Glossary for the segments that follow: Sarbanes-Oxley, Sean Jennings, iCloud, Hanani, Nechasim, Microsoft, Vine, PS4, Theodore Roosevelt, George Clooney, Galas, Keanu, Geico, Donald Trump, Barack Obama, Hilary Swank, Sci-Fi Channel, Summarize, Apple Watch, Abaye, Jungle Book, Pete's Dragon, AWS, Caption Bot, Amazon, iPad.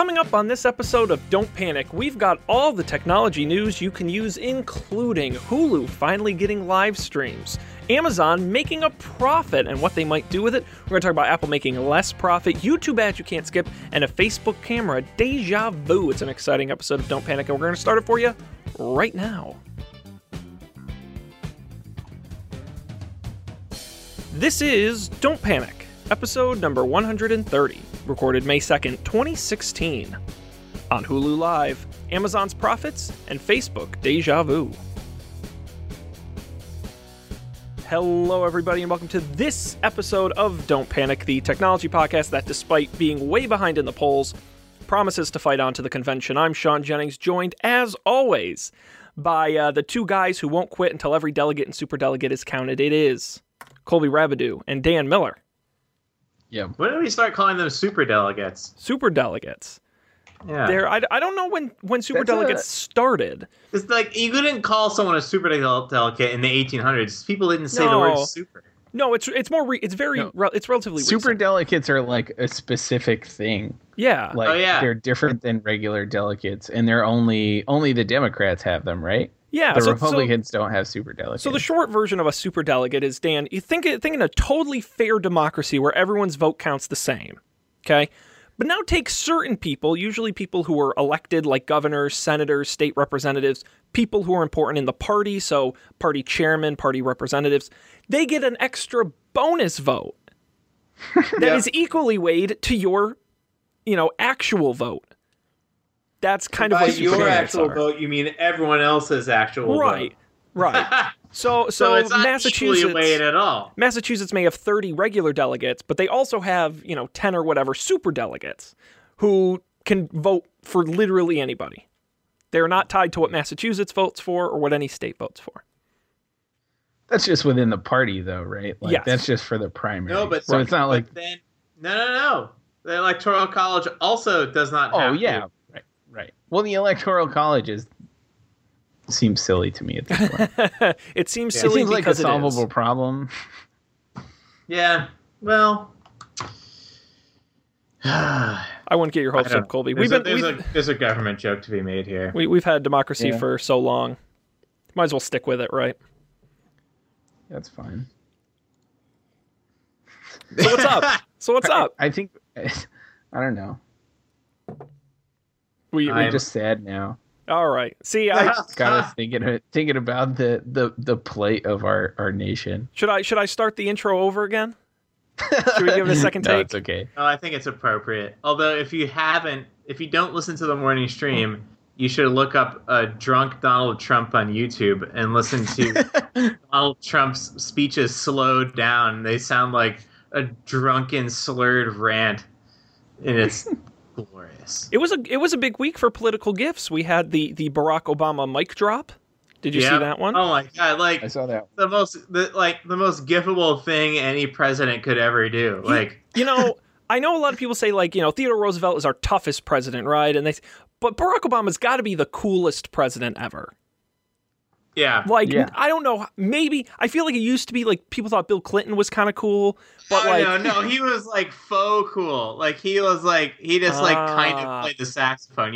Coming up on this episode of Don't Panic, we've got all the technology news you can use, including Hulu finally getting live streams, Amazon making a profit and what they might do with it. We're going to talk about Apple making less profit, YouTube ads you can't skip, and a Facebook camera deja vu. It's an exciting episode of Don't Panic, and we're going to start it for you right now. This is Don't Panic, episode number 130. Recorded May 2nd, 2016. On Hulu Live, Amazon's profits and Facebook deja vu. Hello, everybody, and welcome to this episode of Don't Panic, the technology podcast that, despite being way behind in the polls, promises to fight on to the convention. I'm Sean Jennings, joined, as always, by the two guys who won't quit until every delegate and superdelegate is counted. It is Colby Rabideau and Dan Miller. Yeah, when did we start calling them superdelegates? Superdelegates. Yeah. I don't know when superdelegates started. It's like you couldn't call someone a superdelegate in the 1800s. People didn't say the word super. No, it's relatively superdelegates are like a specific thing. Yeah. Like they're different than regular delegates, and they're only the Democrats have them, right? Yeah, the Republicans don't have superdelegates. So the short version of a superdelegate is, Dan, you think in a totally fair democracy where everyone's vote counts the same, okay? But now take certain people, usually people who are elected like governors, senators, state representatives, people who are important in the party, so party chairmen, party representatives, they get an extra bonus vote that is equally weighed to your, actual vote. That's kind of what your actual vote. You mean everyone else's actual vote, right? So it's not Massachusetts weighed at all. Massachusetts may have 30 regular delegates, but they also have 10 or whatever super delegates who can vote for literally anybody. They're not tied to what Massachusetts votes for or what any state votes for. That's just within the party, though, right? Like, yes. That's just for the primary. No, but so it's not like then. No. The Electoral College also does not. Oh, yeah. Right. Well, the Electoral College seems silly to me at this point. It seems silly. It seems like a solvable problem. Yeah. Well, I wouldn't get your hopes up, Colby. There's a government joke to be made here. We've had democracy for so long. Might as well stick with it, right? That's fine. So what's up? I think I don't know. I'm just sad now. All right. See, I just got us thinking about the plight of our nation. Should I start the intro over again? Should we give it a second take? No, it's okay. Oh, I think it's appropriate. Although if you don't listen to the morning stream, you should look up a drunk Donald Trump on YouTube and listen to Donald Trump's speeches slowed down. They sound like a drunken slurred rant, and it's glorious. It was a big week for political gifts. We had the Barack Obama mic drop. Did you see that one? Oh my god! Like I saw that one. the most gifable thing any president could ever do. I know a lot of people say Theodore Roosevelt is our toughest president, right? And but Barack Obama's got to be the coolest president ever. Yeah. I don't know. Maybe I feel like it used to be like people thought Bill Clinton was kind of cool, but no, he was like faux cool. Like he was like he just like kind of played the saxophone.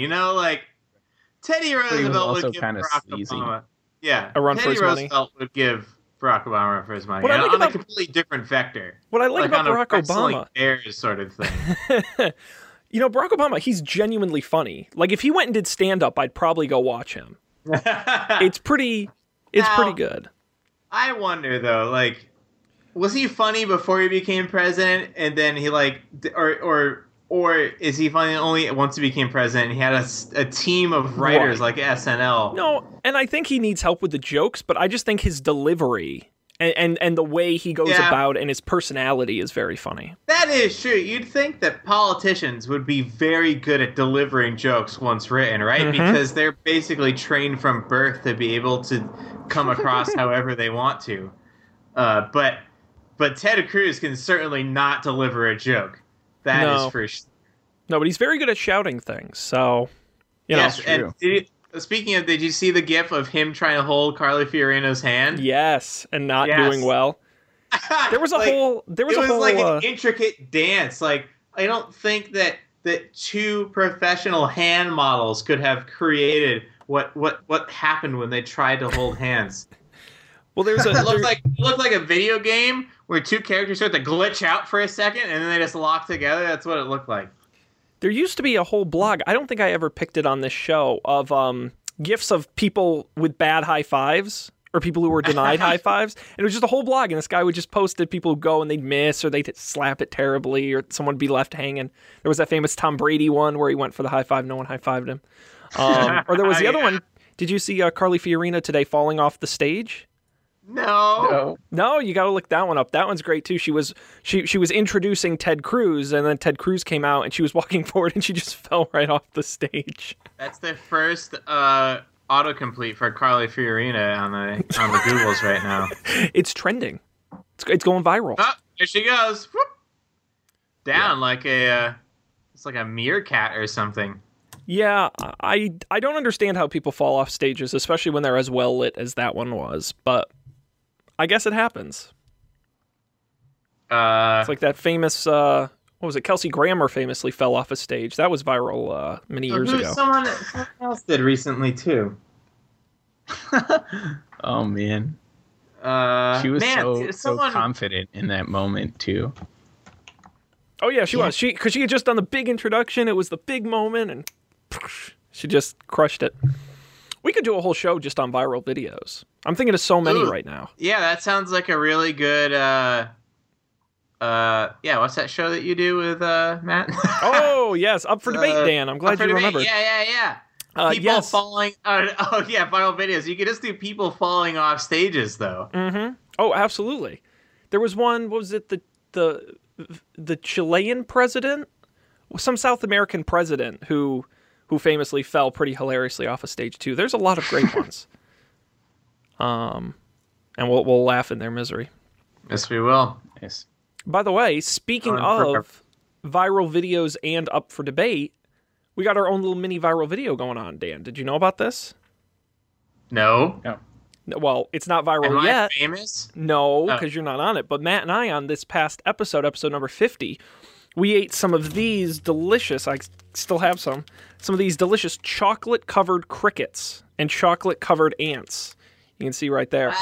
Teddy Roosevelt would give Barack Obama a run for his money. Teddy Roosevelt would give Barack Obama for his money. What I like about a completely different vector. What I like about Barack Obama bears sort of thing. Barack Obama, he's genuinely funny. Like if he went and did stand up, I'd probably go watch him. It's pretty good. I wonder though, like, was he funny before he became president, and then he or is he funny only once he became president? And he had a team of writers like SNL. No, and I think he needs help with the jokes, but I just think his delivery and the way he goes about and his personality is very funny. That is true. You'd think that politicians would be very good at delivering jokes once written, right? Mm-hmm. Because they're basically trained from birth to be able to come across however they want to. But Ted Cruz can certainly not deliver a joke. That is for sure. No, but he's very good at shouting things. So, true. Speaking of, did you see the gif of him trying to hold Carly Fiorina's hand? Yes, and not doing well. There was a whole. There was a whole. It was like an intricate dance. Like I don't think that that two professional hand models could have created what happened when they tried to hold hands. Well, there's a it looked like a video game where two characters start to glitch out for a second and then they just lock together. That's what it looked like. There used to be a whole blog. I don't think I ever picked it on this show of gifs of people with bad high fives or people who were denied high fives. And it was just a whole blog. And this guy would just post that people would go and they'd miss or they'd slap it terribly or someone would be left hanging. There was that famous Tom Brady one where he went for the high five. No one high fived him. Or there was the other one. Did you see Carly Fiorina today falling off the stage? No, you got to look that one up. That one's great too. She was introducing Ted Cruz, and then Ted Cruz came out, and she was walking forward, and she just fell right off the stage. That's the first autocomplete for Carly Fiorina on the Googles right now. It's trending. It's going viral. Oh, there she goes. Whoop. Down like it's like a meerkat or something. Yeah, I don't understand how people fall off stages, especially when they're as well lit as that one was, but I guess it happens. It's like that famous, what was it? Kelsey Grammer famously fell off a stage. That was viral many years ago. Someone else did recently, too. Oh, man. She was so confident in that moment, too. Oh, yeah, she was. Because she had just done the big introduction. It was the big moment, and she just crushed it. We could do a whole show just on viral videos. I'm thinking of so many right now. Yeah, that sounds like a really good, what's that show that you do with Matt? Oh, yes, Up for Debate, Dan. I'm glad you remembered. Yeah. People falling, viral videos. You could just do people falling off stages, though. Mm-hmm. Oh, absolutely. There was one, what was it, the Chilean president? Some South American president who famously fell pretty hilariously off of stage too. There's a lot of great ones. And we'll laugh in their misery. Yes, we will. Yes. By the way, speaking of viral videos and Up for Debate, we got our own little mini viral video going on, Dan. Did you know about this? No. Well, it's not viral yet. Am I famous? No, because you're not on it. But Matt and I, on this past episode number 50, we ate some of these delicious, I still have some of these delicious chocolate-covered crickets and chocolate-covered ants. You can see right there.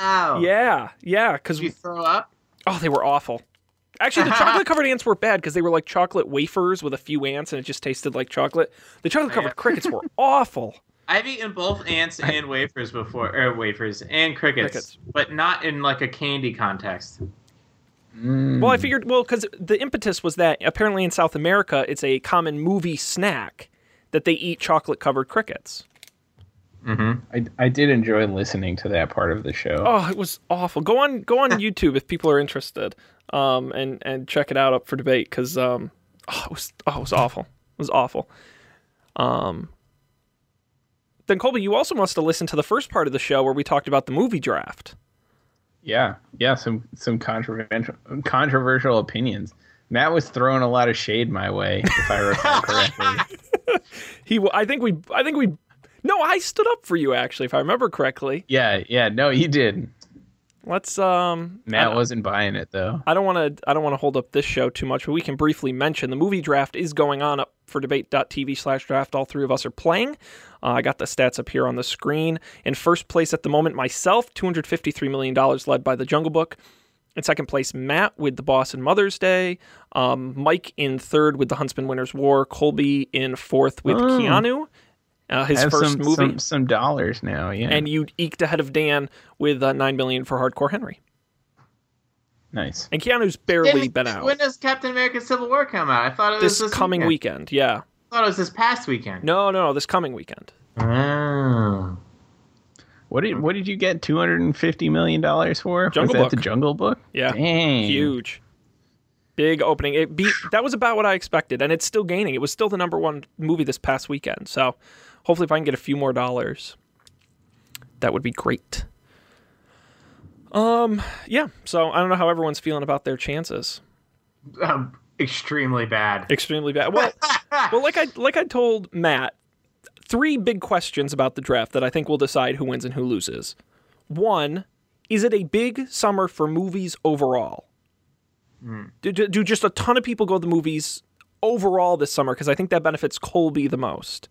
Wow. Yeah. Did you throw up? Oh, they were awful. Actually, the chocolate-covered ants were bad because they were like chocolate wafers with a few ants, and it just tasted like chocolate. The chocolate-covered crickets were awful. I've eaten both ants and wafers before, or wafers and crickets, but not in like a candy context. Mm. Well, I figured, because the impetus was that apparently in South America, it's a common movie snack that they eat chocolate-covered crickets. Mm-hmm. I did enjoy listening to that part of the show. Oh, it was awful. Go on YouTube if people are interested, and check it out, Up for Debate, because it was awful. It was awful. Then, Colby, you also must have listened to the first part of the show where we talked about the movie draft. Yeah, some controversial opinions. Matt was throwing a lot of shade my way, if I recall correctly. I stood up for you, actually, if I remember correctly. Yeah, no, you did. Let's Matt wasn't buying it though. I don't want to hold up this show too much, but we can briefly mention the movie draft is going on up for debate.tv/draft. All three of us are playing. I got the stats up here on the screen. In first place at the moment, myself, $253 million, led by the Jungle Book. In second place, Matt with The Boss and Mother's Day. Mike in third with The Huntsman Winner's War. Colby in fourth with Keanu. His first movie. Some dollars now, yeah. And you eked ahead of Dan with $9 million for Hardcore Henry. Nice. And Keanu's barely been out. When does Captain America: Civil War come out? I thought it was this coming weekend. Yeah. I thought it was this past weekend. No, this coming weekend. Oh. What did you get $250 million for? Jungle Book. Was that the Jungle Book? Yeah. Dang. Huge. Big opening. That was about what I expected, and it's still gaining. It was still the number one movie this past weekend, so... Hopefully, if I can get a few more dollars, that would be great. Yeah. So I don't know how everyone's feeling about their chances. Extremely bad. Extremely bad. Well, like I told Matt, three big questions about the draft that I think will decide who wins and who loses. One, is it a big summer for movies overall? Do just a ton of people go to the movies overall this summer, because I think that benefits Colby the most.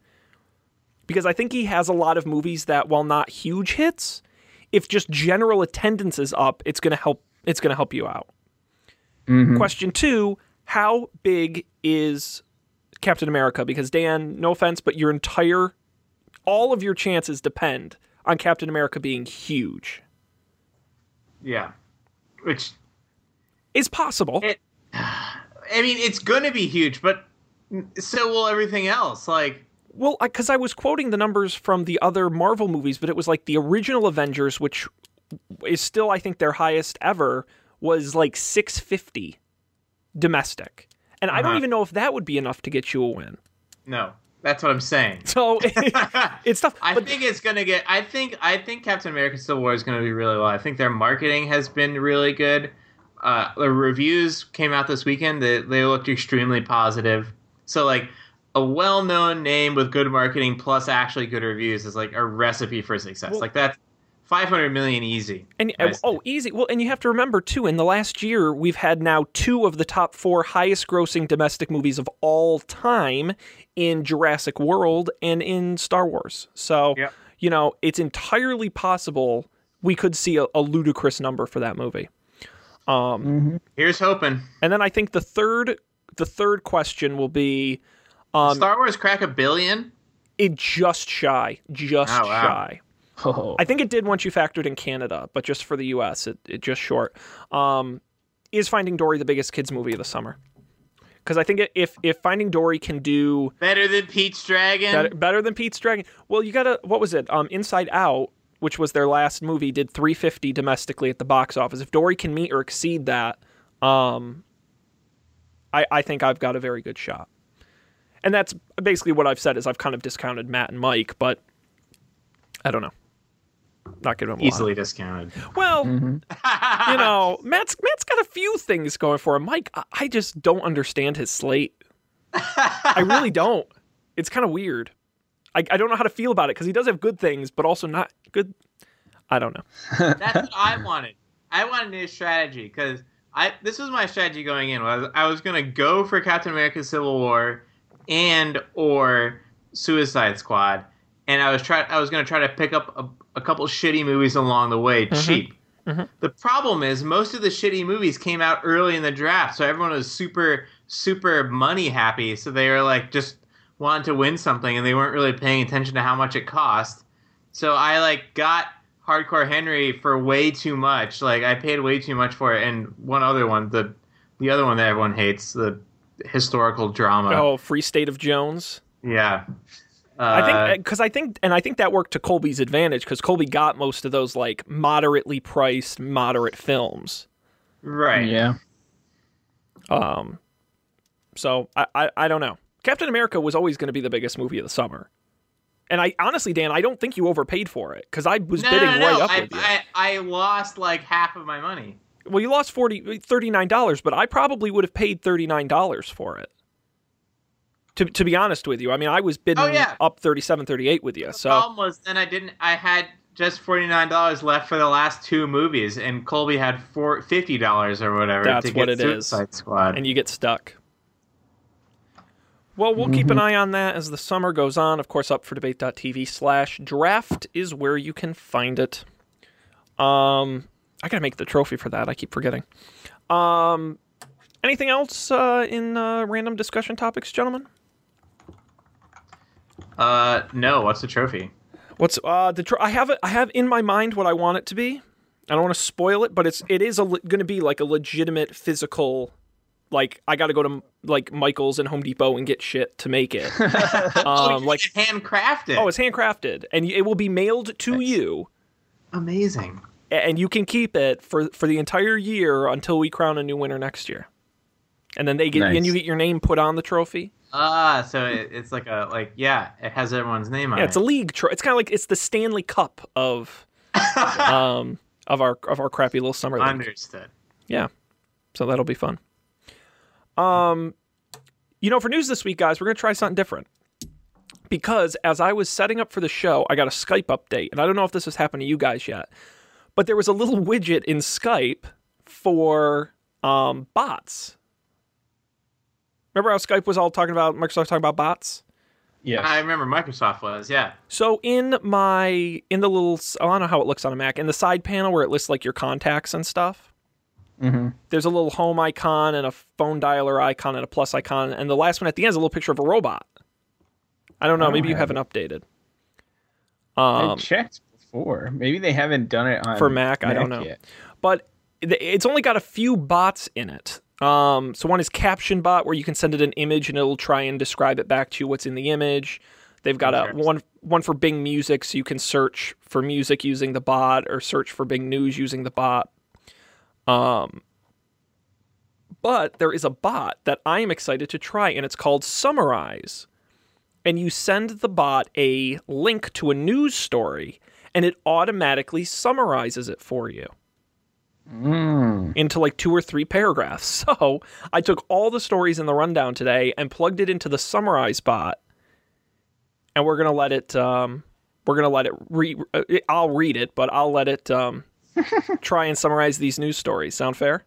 Because I think he has a lot of movies that, while not huge hits, if just general attendance is up, it's going to help. It's going to help you out. Mm-hmm. Question two, how big is Captain America? Because Dan, no offense, but your entire, all of your chances depend on Captain America being huge. Yeah. Which is possible. I mean, it's going to be huge, but so will everything else. Like, well, because I was quoting the numbers from the other Marvel movies, but it was like the original Avengers, which is still, I think, their highest ever, was like 650 domestic. And I don't even know if that would be enough to get you a win. No, that's what I'm saying. So it's tough. I think it's going to get, I think Captain America: Civil War is going to be really well. I think their marketing has been really good. The reviews came out this weekend. They looked extremely positive. So like, a well-known name with good marketing plus actually good reviews is like a recipe for success. Well, like that's 500 million easy. Easy. Well, and you have to remember too, in the last year, we've had now two of the top four highest grossing domestic movies of all time in Jurassic World and in Star Wars. So, you know, it's entirely possible we could see a ludicrous number for that movie. Here's hoping. And then I think the third question will be, Star Wars crack a billion? It just shy. Oh. I think it did once you factored in Canada, but just for the U.S., it just short. Is Finding Dory the biggest kids movie of the summer? Because I think if Finding Dory can do better than Pete's Dragon, better than Pete's Dragon. Well, you gotta, what was it? Inside Out, which was their last movie, did 350 domestically at the box office. If Dory can meet or exceed that, I think I've got a very good shot. And that's basically what I've said, is I've kind of discounted Matt and Mike, but I don't know. Not giving them easily a lot. Discounted. Well, you know, Matt's got a few things going for him. Mike, I just don't understand his slate. I really don't. It's kind of weird. I don't know how to feel about it, because he does have good things, but also not good. I don't know. That's what I wanted. I wanted his strategy, because this was my strategy going in. I was going to go for Captain America: Civil War and or Suicide Squad, and I was going to try to pick up a couple shitty movies along the way cheap. The problem is most of the shitty movies came out early in the draft, so everyone was super super money happy, so they were like just wanted to win something, and they weren't really paying attention to how much it cost. So I like got Hardcore Henry for way too much. Like I paid way too much for it, and one other one, the other one that everyone hates, the historical drama. Oh, Free State of Jones. Yeah. I think that worked to Colby's advantage, because Colby got most of those like moderately priced, moderate films. Right. Yeah. So I don't know. Captain America was always going to be the biggest movie of the summer. And I honestly, Dan, I don't think you overpaid for it, because I was bidding up with you. I lost like half of my money. Well, you lost $39, but I probably would have paid $39 for it. To be honest with you, I mean, I was bidding up $37, $38 with you. The problem was, then I had just $49 left for the last two movies, and Colby had $50 or whatever. That's to get what it is. Suicide Squad, and you get stuck. Well, we'll keep an eye on that as the summer goes on. Of course, upfordebate.tv/draft is where you can find it. I gotta make the trophy for that. I keep forgetting. Anything else in random discussion topics, gentlemen? No. What's the trophy? What's I have in my mind what I want it to be. I don't want to spoil it, but it is going to be like a legitimate physical. Like I got to go to like Michael's and Home Depot and get shit to make it. Like handcrafted. Oh, it's handcrafted, and it will be mailed to you. Amazing. And you can keep it for the entire year until we crown a new winner next year, and then you get your name put on the trophy. So it's like it has everyone's name on it. Yeah, it's a league trophy. It's kind of like it's the Stanley Cup of our crappy little summer league. Understood. Yeah, so that'll be fun. You know, for news this week, guys, we're gonna try something different. Because as I was setting up for the show, I got a Skype update, and I don't know if this has happened to you guys yet. But there was a little widget in Skype for bots. Remember how Skype was all talking about, Microsoft talking about bots? Yeah, I remember Microsoft was, yeah. So in the little, I don't know how it looks on a Mac, in the side panel where it lists like your contacts and stuff, there's a little home icon and a phone dialer icon and a plus icon. And the last one at the end is a little picture of a robot. I don't know. Maybe you haven't updated. I checked before. Maybe they haven't done it on for Mac. I don't know. Yet. But it's only got a few bots in it. So one is Caption Bot, where you can send it an image and it'll try and describe it back to you what's in the image. They've got one for Bing Music, so you can search for music using the bot or search for Bing News using the bot. But there is a bot that I am excited to try, and it's called Summarize. And you send the bot a link to a news story, and it automatically summarizes it for you. Into like 2 or 3 paragraphs. So I took all the stories in the rundown today and plugged it into the Summarize bot, and we're gonna let it. We're gonna let it read. I'll read it, but I'll let it try and summarize these news stories. Sound fair?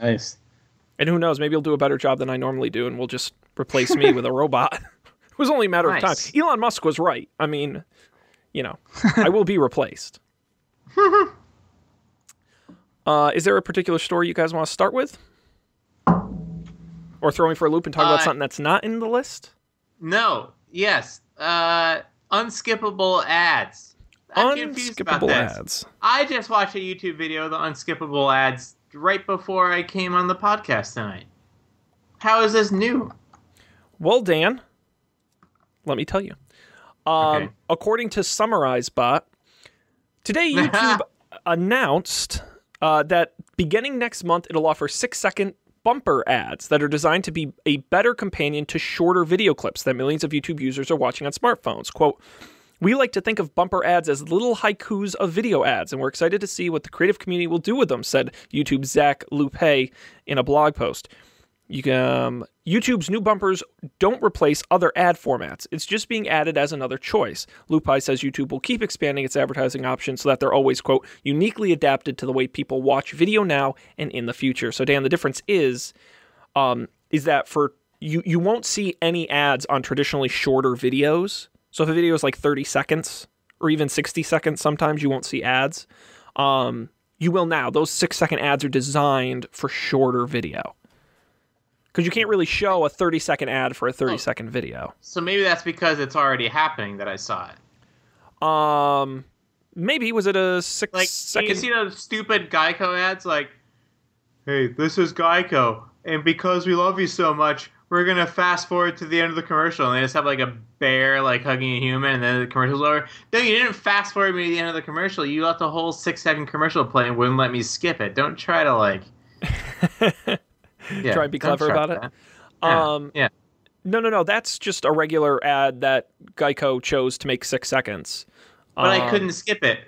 Nice. And who knows? Maybe it'll do a better job than I normally do, and we'll just replace me with a robot. It was only a matter of time. Elon Musk was right. I mean, you know, I will be replaced. Is there a particular story you guys want to start with? Or throw me for a loop and talk about something that's not in the list? No. Yes. Unskippable ads. I'm confused about this. Ads. I just watched a YouTube video of the unskippable ads right before I came on the podcast tonight. How is this new? Well, Dan, let me tell you. According to SummarizeBot, today YouTube announced... that beginning next month, it'll offer 6-second bumper ads that are designed to be a better companion to shorter video clips that millions of YouTube users are watching on smartphones. Quote, we like to think of bumper ads as little haikus of video ads, and we're excited to see what the creative community will do with them, said YouTube's Zach Lupe in a blog post. YouTube's new bumpers don't replace other ad formats. It's just being added as another choice. Lupai says YouTube will keep expanding its advertising options so that they're always, quote, uniquely adapted to the way people watch video now and in the future. So, Dan, the difference is that for you won't see any ads on traditionally shorter videos. So if a video is like 30 seconds or even 60 seconds sometimes, you won't see ads. You will now. Those 6-second ads are designed for shorter video. Because you can't really show a 30-second ad for a 30-second video. So maybe that's because it's already happening that I saw it. Maybe. Was it a 6-second... Like, you see those stupid Geico ads? Like, hey, this is Geico, and because we love you so much, we're going to fast forward to the end of the commercial. And they just have, like, a bear, like, hugging a human, and then the commercial's over. No, you didn't fast forward me to the end of the commercial. You left the whole 6-second commercial play and wouldn't let me skip it. Don't try to, like... Yeah, try and be clever about it. Yeah, yeah. No. That's just a regular ad that Geico chose to make 6 seconds. But I couldn't skip it.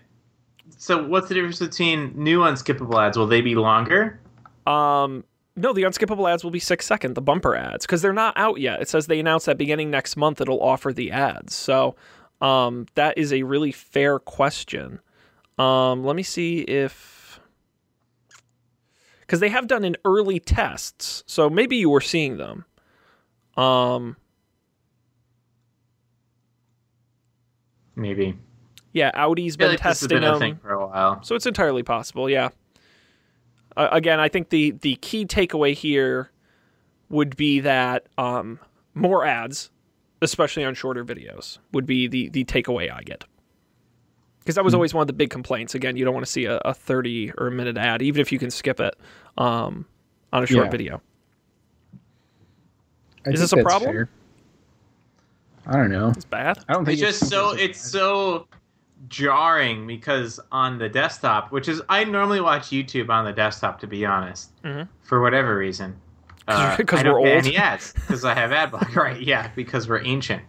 So what's the difference between new unskippable ads? Will they be longer? No, the unskippable ads will be 6-second, the bumper ads, because they're not out yet. It says they announced that beginning next month it'll offer the ads. So that is a really fair question. Let me see if... Because they have done in early tests, so maybe you were seeing them. Maybe. Yeah, Audi's been testing them for a while, so it's entirely possible. Yeah. Again, I think the key takeaway here would be that more ads, especially on shorter videos, would be the takeaway I get. Because that was always one of the big complaints. Again, you don't want to see a 30 or a minute ad, even if you can skip it on a short video. Is this a problem? Fair. I don't know. It's bad. I don't think it's so jarring because on the desktop, which is I normally watch YouTube on the desktop, to be honest, for whatever reason. Because we're old. Because I have ad block, right? Yeah, because we're ancient.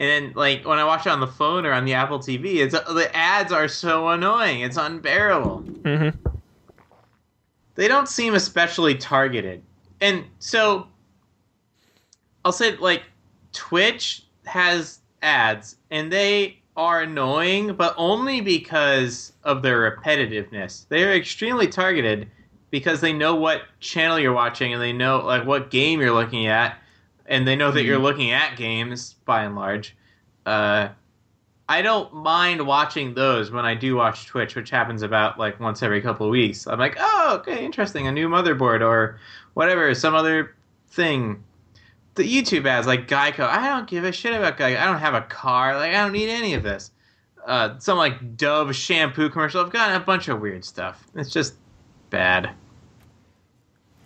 And then, like, when I watch it on the phone or on the Apple TV, the ads are so annoying. It's unbearable. They don't seem especially targeted. And so I'll say, like, Twitch has ads, and they are annoying, but only because of their repetitiveness. They are extremely targeted, because they know what channel you're watching and they know like what game you're looking at, and they know that you're looking at games by and large. I don't mind watching those when I do watch Twitch, which happens about like once every couple of weeks. I'm like, oh, okay, interesting, a new motherboard or whatever, some other thing. The YouTube ads, like Geico, I don't give a shit about Geico. I don't have a car. Like, I don't need any of this. Some like Dove shampoo commercial. I've gotten a bunch of weird stuff. It's just bad.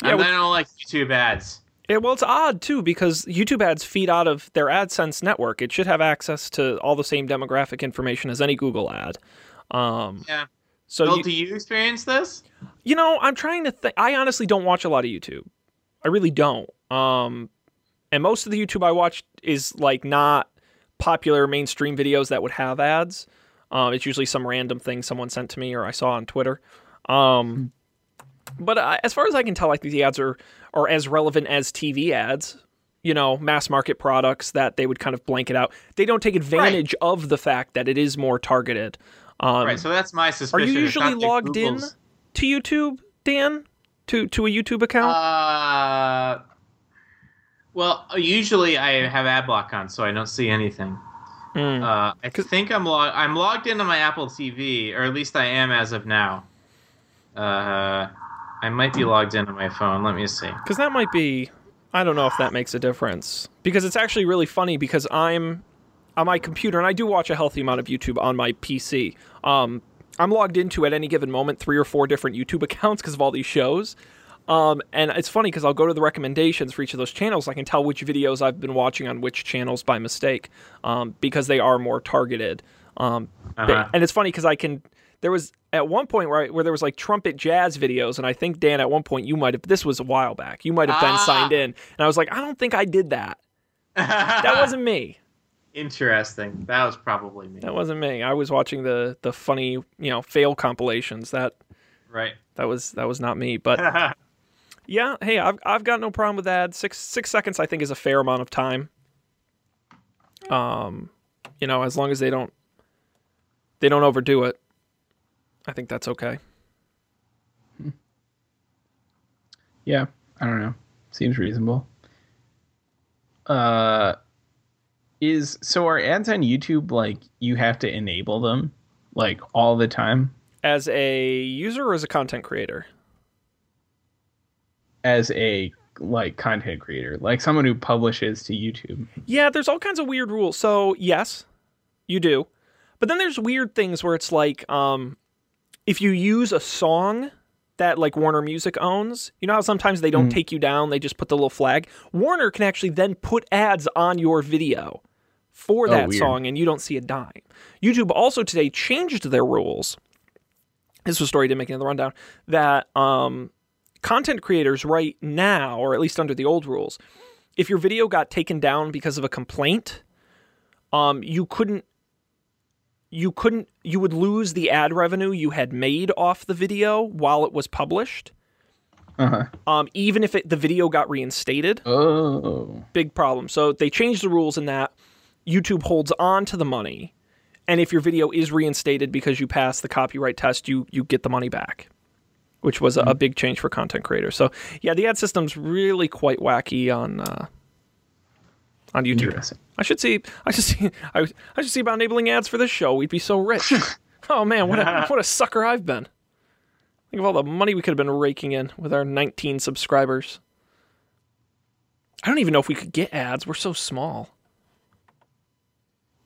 Yeah, I don't like YouTube ads. Yeah, well, it's odd, too, because YouTube ads feed out of their AdSense network. It should have access to all the same demographic information as any Google ad. Yeah. So Bill, do you experience this? You know, I'm trying to think. I honestly don't watch a lot of YouTube. I really don't. And most of the YouTube I watch is, like, not popular mainstream videos that would have ads. It's usually some random thing someone sent to me or I saw on Twitter. But as far as I can tell, I think the ads are as relevant as TV ads, you know, mass market products that they would kind of blanket out. They don't take advantage of the fact that it is more targeted. Right, so that's my suspicion. Are you usually logged in to YouTube, Dan, to a YouTube account? Well, usually I have ad block on, so I don't see anything. I think I'm logged into my Apple TV, or at least I am as of now. I might be logged in on my phone. Let me see. Because that might be... I don't know if that makes a difference. Because it's actually really funny because I'm on my computer, and I do watch a healthy amount of YouTube on my PC. I'm logged into, at any given moment, 3 or 4 different YouTube accounts because of all these shows. And it's funny because I'll go to the recommendations for each of those channels. I can tell which videos I've been watching on which channels by mistake because they are more targeted. And it's funny because I can... There was at one point where there was like trumpet jazz videos, and I think, Dan, at one point you might have, this was a while back, you might have been signed in. And I was like, I don't think I did that. That wasn't me. Interesting. That was probably me. That wasn't me. I was watching the funny, fail compilations. That was not me. But yeah, hey, I've got no problem with that. Six seconds I think is a fair amount of time. As long as they don't overdo it. I think that's okay. Yeah, I don't know. Seems reasonable. So are ads on YouTube, like, you have to enable them, like, all the time? As a user or as a content creator? As a, like, content creator. Like, someone who publishes to YouTube. Yeah, there's all kinds of weird rules. So, yes, you do. But then there's weird things where it's like... If you use a song that, like, Warner Music owns, you know how sometimes they don't take you down, they just put the little flag? Warner can actually then put ads on your video for that song, and you don't see a dime. YouTube also today changed their rules. This was a story I didn't make in the rundown, that content creators right now, or at least under the old rules, if your video got taken down because of a complaint, you would lose the ad revenue you had made off the video while it was published. Even if the video got reinstated. Oh. Big problem. So they changed the rules in that YouTube holds on to the money. And if your video is reinstated because you passed the copyright test, you get the money back, which was a big change for content creators. So yeah, the ad system's really quite wacky on YouTube. I should see about enabling ads for this show. We'd be so rich. Oh man, what a sucker I've been. Think of all the money we could have been raking in with our 19 subscribers. I don't even know if we could get ads. We're so small.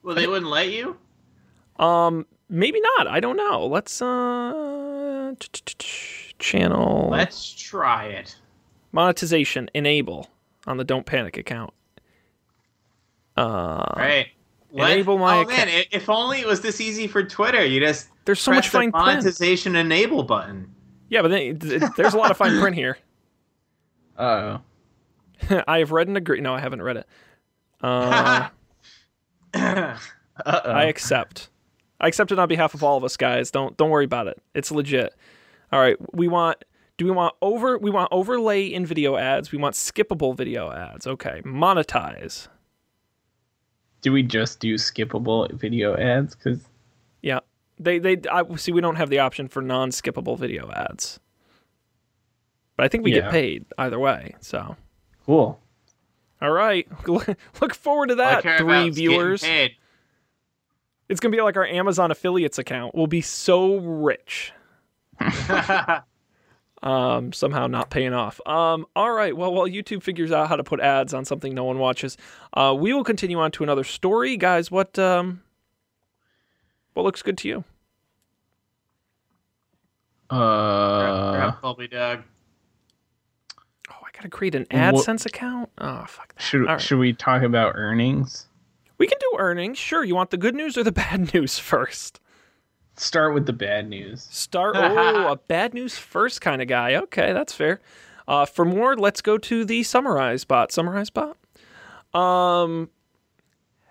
Well, they wouldn't let you? Maybe not. I don't know. Let's channel. Let's try it. Monetization enable on the Don't Panic account. Right. Enable my account. Man, if only it was this easy for Twitter. You just there's so much fine print. Monetization enable button. Yeah, but then, there's a lot of fine print here. Uh-oh. I have read and agreed. No, I haven't read it. I accept. I accept it on behalf of all of us, guys. Don't worry about it. It's legit. All right. We want overlay in video ads. We want skippable video ads. Okay. Monetize. Do we just do skippable video ads? Cause yeah, we don't have the option for non-skippable video ads. But I think we get paid either way. So cool. All right. Look forward to that, three viewers. It's going to be like our Amazon affiliates account. We'll be so rich. Somehow not paying off. All right. Well, while YouTube figures out how to put ads on something no one watches, we will continue on to another story. Guys, what looks good to you? Grab Colby Dog. Oh, I got to create an AdSense account? Oh, fuck that. Should we talk about earnings? We can do earnings. Sure. You want the good news or the bad news first? Start with the bad news. Oh, a bad news first kind of guy. Okay, that's fair. For more, let's go to the Summarize bot.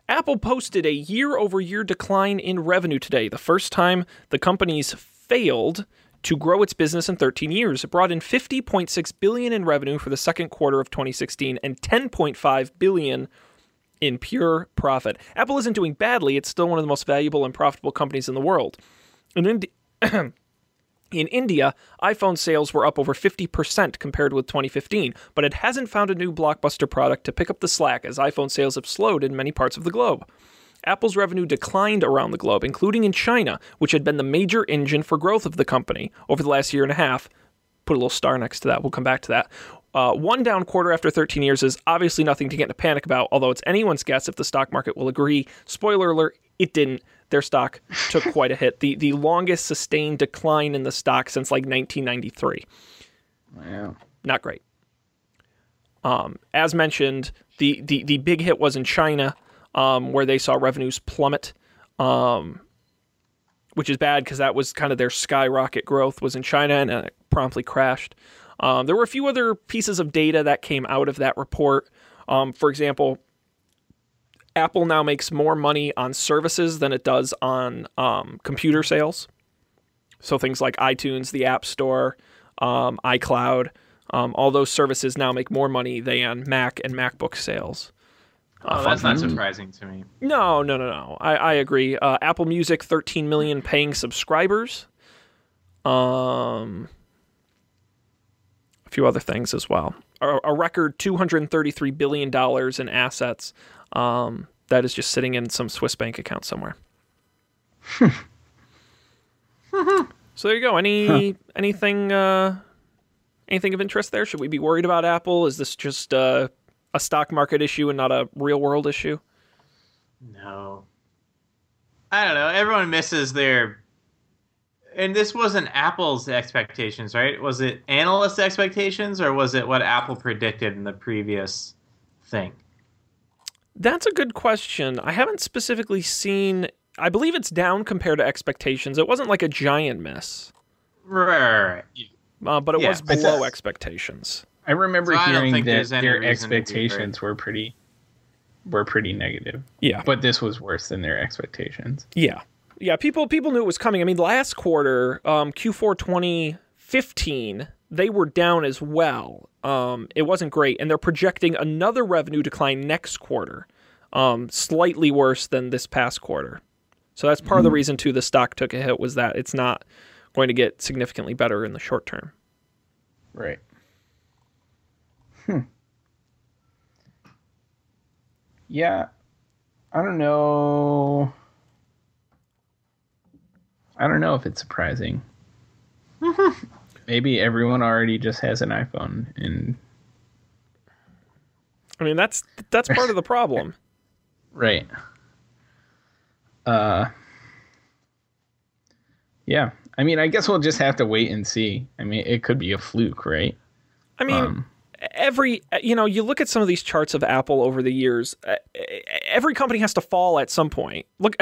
Apple posted a year-over-year decline in revenue today, the first time the company's failed to grow its business in 13 years. It brought in $50.6 billion in revenue for the second quarter of 2016 and $10.5 billion in pure profit. Apple isn't doing badly. It's still one of the most valuable and profitable companies in the world. In India, iPhone sales were up over 50% compared with 2015, but it hasn't found a new blockbuster product to pick up the slack as iPhone sales have slowed in many parts of the globe. Apple's revenue declined around the globe, including in China, which had been the major engine for growth of the company over the last year and a half. Put a little star next to that. We'll come back to that. One down quarter after 13 years is obviously nothing to get in a panic about, although it's anyone's guess if the stock market will agree. Spoiler alert, it didn't. Their stock took quite a hit. The longest sustained decline in the stock since like 1993. Wow. Not great. As mentioned, the big hit was in China, where they saw revenues plummet, which is bad because that was kind of their skyrocket growth was in China, and it promptly crashed. There were a few other pieces of data that came out of that report. For example, Apple now makes more money on services than it does on computer sales. So things like iTunes, the App Store, iCloud, all those services now make more money than Mac and MacBook sales. Oh, that's not surprising to me. No. I agree. Apple Music, 13 million paying subscribers. A few other things as well. A record $233 billion in assets that is just sitting in some Swiss bank account somewhere. So there you go. Anything of interest there? Should we be worried about Apple? Is this just a stock market issue and not a real world issue? No. I don't know. Everyone misses their... And this wasn't Apple's expectations, right? Was it analyst expectations, or was it what Apple predicted in the previous thing? That's a good question. I haven't specifically seen... I believe it's down compared to expectations. It wasn't like a giant miss. Right. But it was below expectations. I remember hearing that their expectations were pretty negative. Yeah. But this was worse than their expectations. Yeah. Yeah, people knew it was coming. I mean, last quarter, Q4 2015, they were down as well. It wasn't great. And they're projecting another revenue decline next quarter, slightly worse than this past quarter. So that's part of the reason, too, the stock took a hit was that it's not going to get significantly better in the short term. Right. Yeah, I don't know... I don't know if it's surprising. Maybe everyone already just has an iPhone, and I mean that's part of the problem, right? Yeah. I mean, I guess we'll just have to wait and see. I mean, it could be a fluke, right? I mean, you look at some of these charts of Apple over the years. Every company has to fall at some point. Look.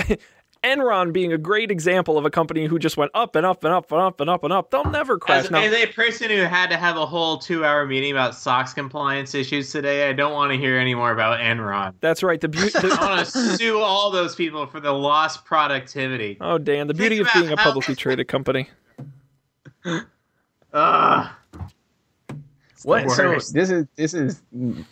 Enron being a great example of a company who just went up and up and up and up and up and up. They'll never crash. As a person who had to have a whole 2-hour meeting about SOX compliance issues today, I don't want to hear any more about Enron. That's right. I want to sue all those people for the lost productivity. Oh, Dan, the beauty of being a publicly traded company. What? So this is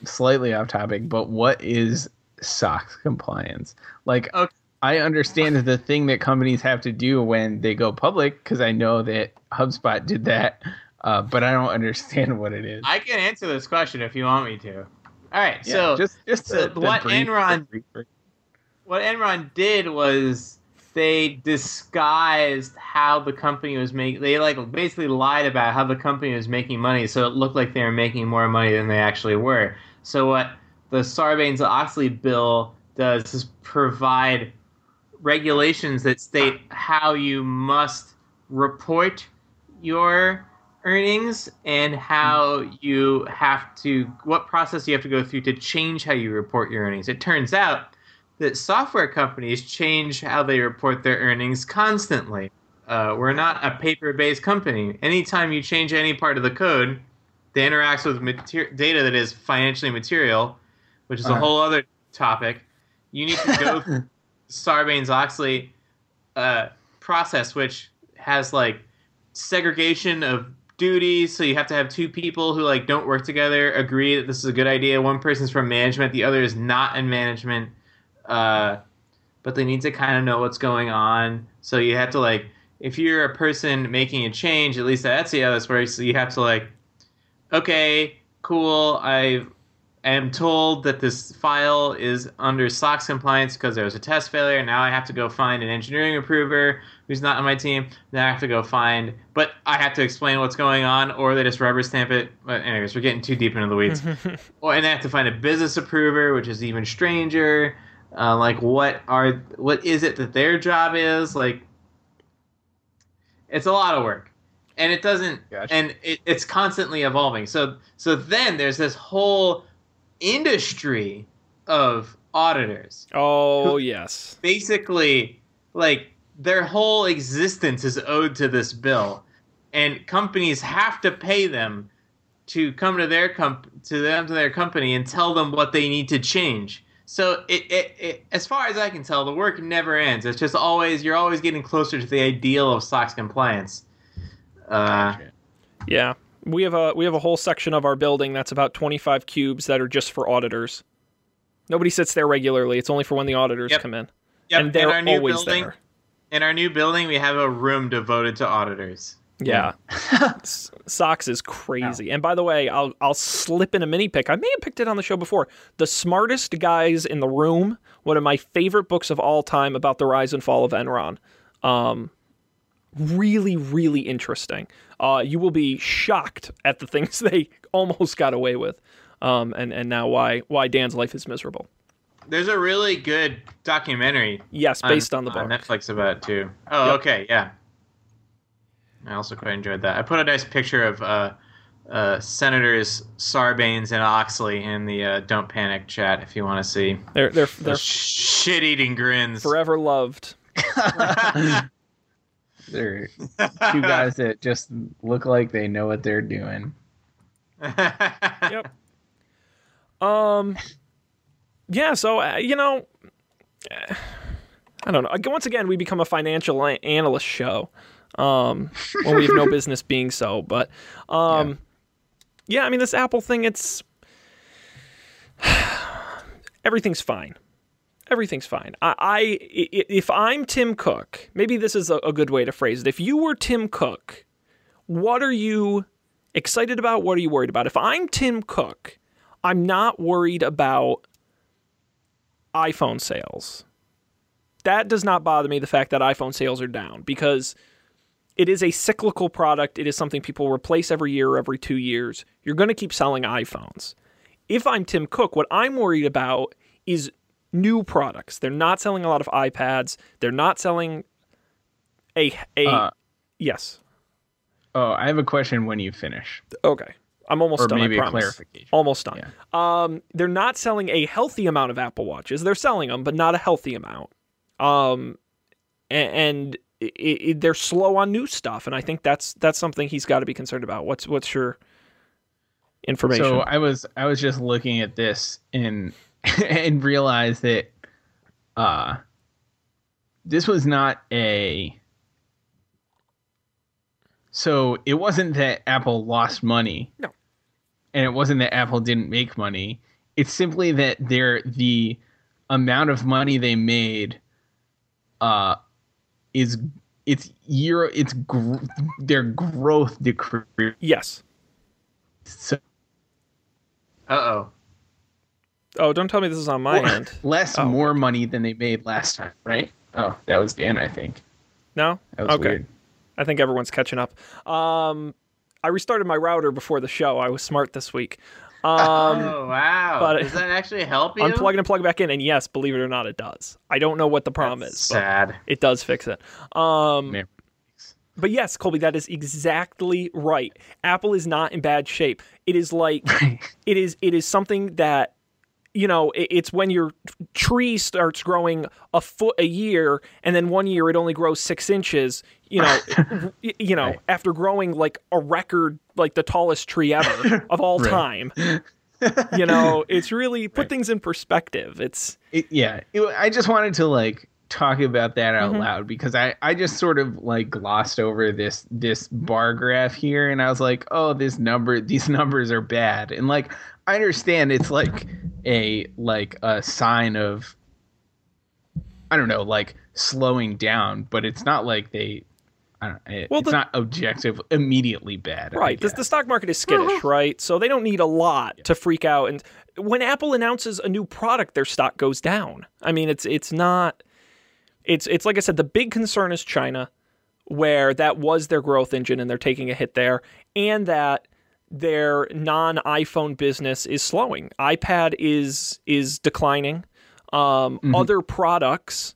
slightly off topic, but what is SOX compliance? Like, okay. I understand the thing that companies have to do when they go public, because I know that HubSpot did that but I don't understand what it is. I can answer this question if you want me to. All right, yeah, so what Enron did was they disguised how the company was making. They basically lied about how the company was making money, so it looked like they were making more money than they actually were. So what the Sarbanes-Oxley bill does is provide regulations that state how you must report your earnings and how you have to, what process you have to go through to change how you report your earnings. It turns out that software companies change how they report their earnings constantly. We're not a paper-based company. Anytime you change any part of the code that interacts with data that is financially material, which is a whole other topic, you need to go through Sarbanes-Oxley process, which has segregation of duties. So you have to have two people who don't work together agree that this is a good idea. One person's from management, the other is not in management, but they need to kind of know what's going on. So you have to if you're a person making a change, at least at Etsy, how this works. So you have to okay, cool, I am told that this file is under SOX compliance because there was a test failure. Now I have to go find an engineering approver who's not on my team. Now I have to go find, but I have to explain what's going on, or they just rubber stamp it. But anyways, we're getting too deep into the weeds. And I have to find a business approver, which is even stranger. What is it that their job is? It's a lot of work. And it doesn't, gotcha. And it's constantly evolving. So then there's this whole industry of auditors. Oh, yes. Basically, their whole existence is owed to this bill, and companies have to pay them to come to their company and tell them what they need to change. So it as far as I can tell, the work never ends. It's just you're always getting closer to the ideal of SOX compliance. Yeah. We have a whole section of our building that's about 25 cubes that are just for auditors. Nobody sits there regularly. It's only for when the auditors come in. Yep. And they're always there. In our new building, we have a room devoted to auditors. Yeah. SOX is crazy. Wow. And by the way, I'll slip in a mini pick. I may have picked it on the show before. The Smartest Guys in the Room, one of my favorite books of all time about the rise and fall of Enron. Really, really interesting. You will be shocked at the things they almost got away with, and now why Dan's life is miserable. There's a really good documentary. Yes, based on the book. On Netflix about it too. Oh, yep. Okay, yeah. I also quite enjoyed that. I put a nice picture of Senators Sarbanes and Oxley in the Don't Panic chat if you want to see. They're shit-eating grins. Forever loved. They're two guys that just look like they know what they're doing. Yep. Yeah, so, I don't know. Once again, we become a financial analyst show when we have no business being so. But, yeah, I mean, this Apple thing, it's... everything's fine. Everything's fine. If I'm Tim Cook, maybe this is a good way to phrase it. If you were Tim Cook, what are you excited about? What are you worried about? If I'm Tim Cook, I'm not worried about iPhone sales. That does not bother me, the fact that iPhone sales are down, because it is a cyclical product. It is something people replace every year or every 2 years. You're going to keep selling iPhones. If I'm Tim Cook, what I'm worried about is new products. They're not selling a lot of iPads. They're not selling yes. Oh, I have a question when you finish. Okay. I'm almost done, maybe I promise. A clarification. Almost done. Yeah. They're not selling a healthy amount of Apple Watches. They're selling them, but not a healthy amount. And they're slow on new stuff, and I think that's something he's got to be concerned about. What's your information? So I was just looking at this and realize that this was not a... So it wasn't that Apple lost money. No. And it wasn't that Apple didn't make money. It's simply that the amount of money they made is their growth decreased. Yes. So, oh, don't tell me this is on my end. More money than they made last time, right? Oh, that was Dan, I think. No? That was weird. I think everyone's catching up. I restarted my router before the show. I was smart this week. Oh, wow. But does that actually help you? Unplug and plug back in, and yes, believe it or not, it does. I don't know what the problem is. Sad. It does fix it. But yes, Colby, that is exactly right. Apple is not in bad shape. It is like it is something that, you know, it's when your tree starts growing a foot a year, and then one year it only grows 6 inches. You know, right. After growing like a record, like the tallest tree ever of all time. You know, it's really put things in perspective. I just wanted to like talk about that out loud, because I just sort of like glossed over this bar graph here, and I was like, oh, these numbers are bad, and like, I understand it's like a sign of, I don't know, like slowing down, but it's not like it's not objective immediately bad. Right. The stock market is skittish, right? So they don't need a lot to freak out. And when Apple announces a new product, their stock goes down. I mean, it's not, it's like I said, the big concern is China, where that was their growth engine and they're taking a hit there, and that their non-iPhone business is slowing. iPad is declining. Other products,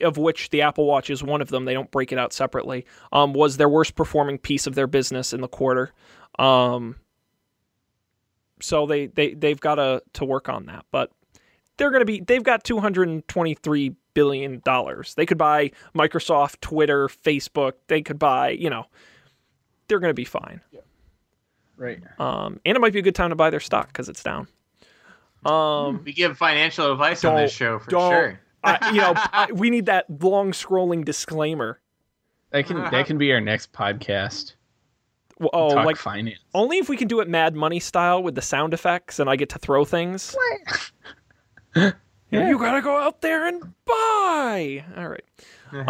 of which the Apple Watch is one of them, they don't break it out separately, was their worst performing piece of their business in the quarter. So they've got to work on that. But they've got $223 billion. They could buy Microsoft, Twitter, Facebook. They could buy, they're going to be fine. Yeah. Right. And it might be a good time to buy their stock because it's down. We give financial advice on this show for sure. We need that long scrolling disclaimer. That can be our next podcast. Well, talk like finance. Only if we can do it Mad Money style with the sound effects, and I get to throw things. You gotta go out there and buy. All right. Just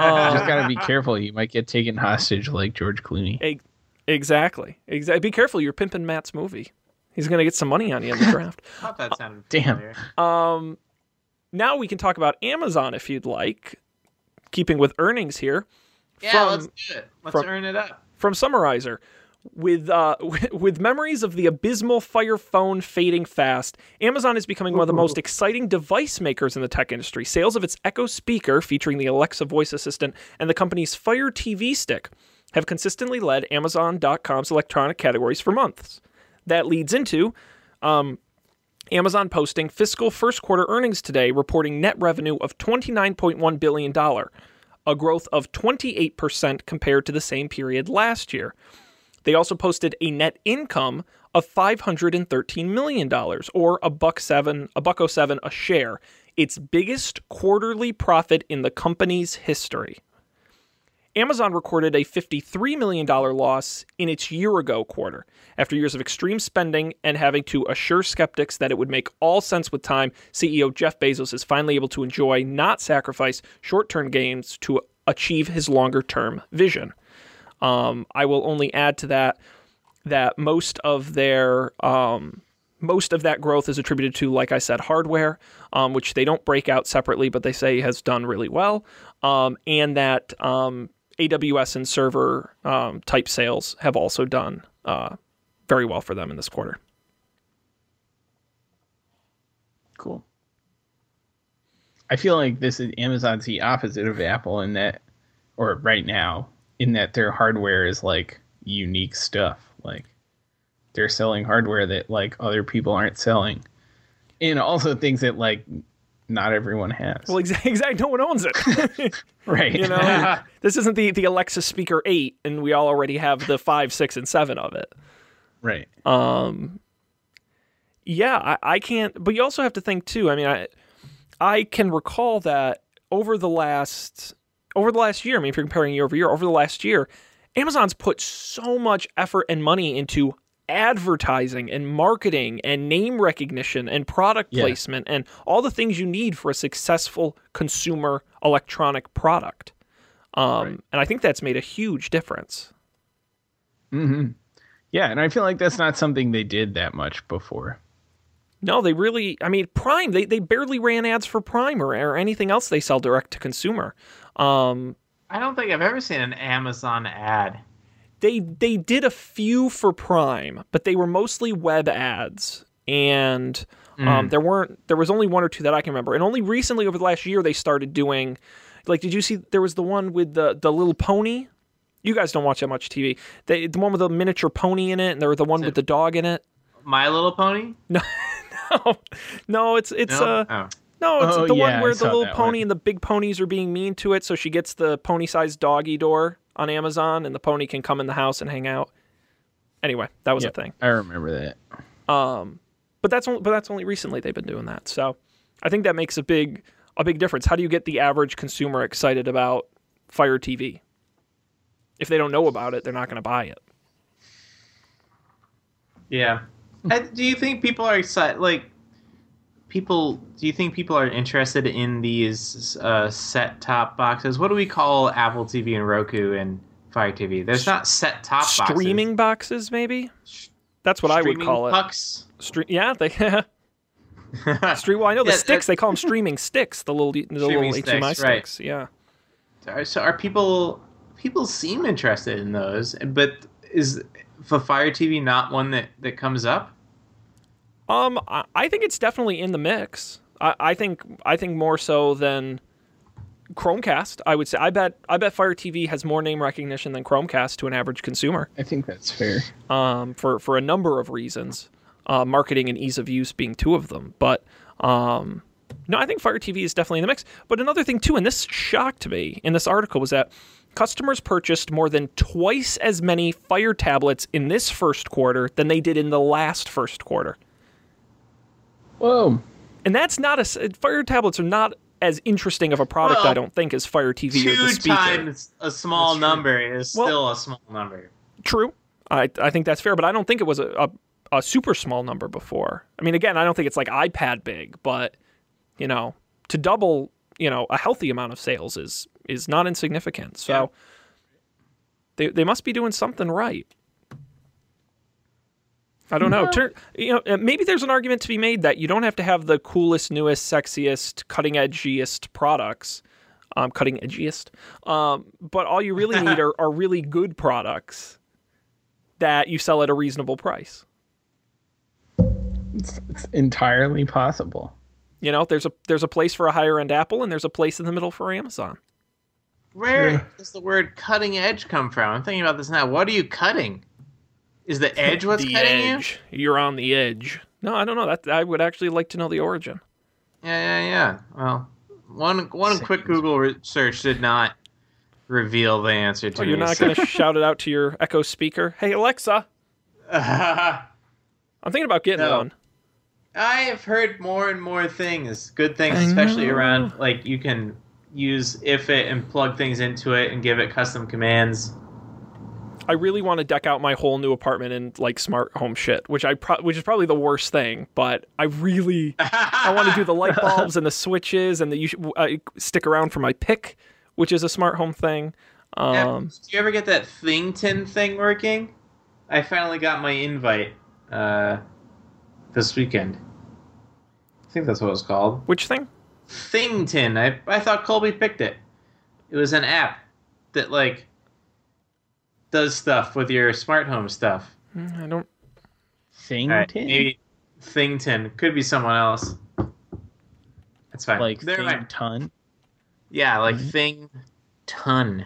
gotta be careful. You might get taken hostage like George Clooney. Exactly. Be careful. You're pimping Matt's movie. He's going to get some money on you in the draft. I thought that sounded familiar. Damn. Now we can talk about Amazon if you'd like. Keeping with earnings here. Yeah, let's do it. Let's earn it up. From Summarizer. With memories of the abysmal Fire phone fading fast, Amazon is becoming one of the most exciting device makers in the tech industry. Sales of its Echo speaker, featuring the Alexa voice assistant, and the company's Fire TV stick have consistently led Amazon.com's electronic categories for months. That leads into Amazon posting fiscal first quarter earnings today, reporting net revenue of $29.1 billion, a growth of 28% compared to the same period last year. They also posted a net income of $513 million, or $1.07 a share, its biggest quarterly profit in the company's history. Amazon recorded a $53 million loss in its year-ago quarter, after years of extreme spending and having to assure skeptics that it would make all sense with time. CEO Jeff Bezos is finally able to enjoy, not sacrifice, short-term gains to achieve his longer-term vision. I will only add to that most of that growth is attributed to, like I said, hardware, which they don't break out separately, but they say has done really well, and that AWS and server type sales have also done very well for them in this quarter. Cool. I feel like this is Amazon's the opposite of Apple in that, or right now, in that their hardware is like unique stuff. Like they're selling hardware that like other people aren't selling, and also things that like not everyone has. Well, exactly. No one owns it. Right. This isn't the Alexa speaker 8 and we all already have the 5, 6, and 7 of it. Right. I can't, but you also have to think too. I mean, I can recall that over the last year, I mean, if you're comparing year over year, over the last year, Amazon's put so much effort and money into advertising and marketing and name recognition and product placement and all the things you need for a successful consumer electronic product. Right. And I think that's made a huge difference. Mm-hmm. Yeah, and I feel like that's not something they did that much before. No, they really, I mean, Prime, they barely ran ads for Prime or anything else they sell direct to consumer. I don't think I've ever seen an Amazon ad. They did a few for Prime, but they were mostly web ads. And there was only one or two that I can remember. And only recently over the last year they started doing, like, did you see, there was the one with the little pony? You guys don't watch that much TV. The one with a miniature pony in it, and there was the one with the dog in it. My Little Pony? No. No, it's no? No, it's the one where the little pony and the big ponies are being mean to it, so she gets the pony-sized doggy door on Amazon, and the pony can come in the house and hang out. Anyway, that was a thing. I remember that. But that's only recently they've been doing that. So I think that makes a big difference. How do you get the average consumer excited about Fire TV? If they don't know about it, they're not going to buy it. Yeah. Do you think people are excited? Like, do you think people are interested in these set-top boxes? What do we call Apple TV and Roku and Fire TV? There's not set-top boxes. Streaming boxes, maybe? That's what I would call it. Pucks? Well, I know the sticks. They call them streaming sticks. The little HDMI sticks. Right. Yeah. So are people seem interested in those, but is the Fire TV not one that comes up? I think it's definitely in the mix. I think more so than Chromecast, I would say. I bet Fire TV has more name recognition than Chromecast to an average consumer. I think that's fair. For a number of reasons, marketing and ease of use being two of them. But no, I think Fire TV is definitely in the mix. But another thing too, and this shocked me in this article, was that customers purchased more than twice as many Fire tablets in this first quarter than they did in the last first quarter. Whoa. And that's not Fire tablets are not as interesting of a product, I don't think, as Fire TV or the speaker. Two times a small number is still a small number. True. I think that's fair, but I don't think it was a super small number before. I mean, again, I don't think it's like iPad big, but, you know, to double, you know, a healthy amount of sales is not insignificant. So they must be doing something right. I don't know. Maybe there's an argument to be made that you don't have to have the coolest, newest, sexiest, cutting-edgiest products. But all you really need are really good products that you sell at a reasonable price. It's entirely possible. You know, there's a place for a higher-end Apple, and there's a place in the middle for Amazon. Where does the word cutting edge come from? I'm thinking about this now. What are you cutting? Is the edge what's cutting you? You're on the edge. No, I don't know. That I would actually like to know the origin. Yeah. Well, one quick Google search did not reveal the answer to me. You're not going to shout it out to your Echo speaker? Hey, Alexa. I'm thinking about getting one. I have heard more and more things, good things, especially around, like, you can use Ifit and plug things into it and give it custom commands. I really want to deck out my whole new apartment in, like, smart home shit, which is probably the worst thing, but I really I want to do the light bulbs and the switches and the stick around for my pick, which is a smart home thing. Did you ever get that Thington thing working? I finally got my invite this weekend. I think that's what it was called. Which thing? Thington. I thought Colby picked it. It was an app that, like, does stuff with your smart home stuff. I don't... Thington? Right, maybe Thington. Could be someone else. That's fine. Like Thington? Yeah, like Thington.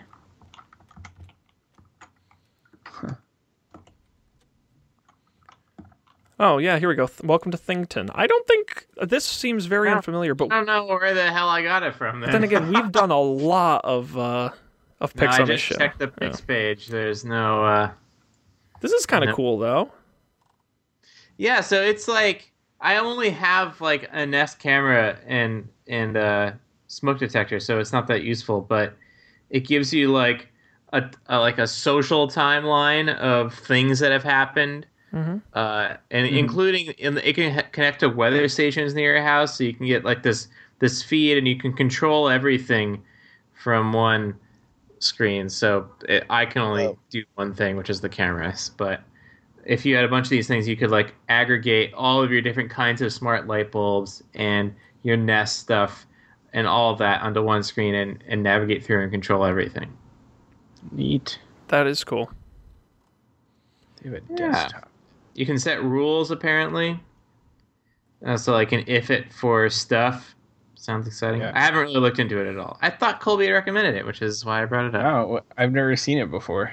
Oh, yeah, here we go. Welcome to Thington. I don't think... This seems very unfamiliar, but... I don't know where the hell I got it from, then. But then again, we've done a lot of pics on this show. I just checked the pics page. There's no... This is kind of cool, though. Yeah, so it's like... I only have, like, a Nest camera and smoke detector, so it's not that useful, but it gives you, like, a social timeline of things that have happened. Mm-hmm. Including it can connect to weather stations near your house, so you can get like this feed, and you can control everything from one screens, so I can only do one thing, which is the cameras. But if you had a bunch of these things, you could like aggregate all of your different kinds of smart light bulbs and your Nest stuff and all of that onto one screen and navigate through and control everything. Neat. That is cool. They have a desktop. You can set rules, apparently. So like an if it for stuff. Sounds exciting. Yeah. I haven't really looked into it at all. I thought Colby had recommended it, which is why I brought it up. Oh, I've never seen it before.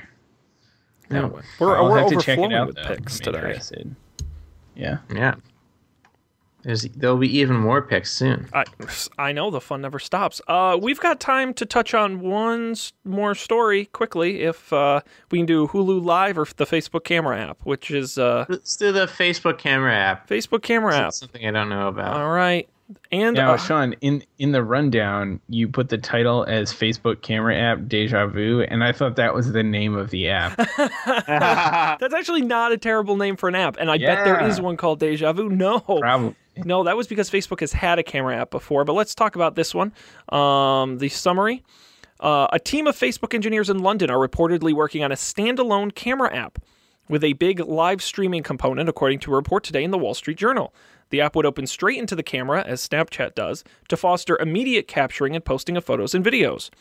No, we'll have to check it out. Picks today. Yeah, yeah. There'll be even more picks soon. I know the fun never stops. We've got time to touch on one more story quickly. If we can do Hulu Live or the Facebook Camera app, which is let's do the Facebook Camera app. That's something I don't know about. All right. And now, Sean, in the rundown, you put the title as Facebook Camera App Deja Vu, and I thought that was the name of the app. That's actually not a terrible name for an app, and I bet there is one called Deja Vu. No. Probably. No, that was because Facebook has had a camera app before, but let's talk about this one. The summary. A team of Facebook engineers in London are reportedly working on a standalone camera app with a big live streaming component, according to a report today in the Wall Street Journal. The app would open straight into the camera, as Snapchat does, to foster immediate capturing and posting of photos and videos,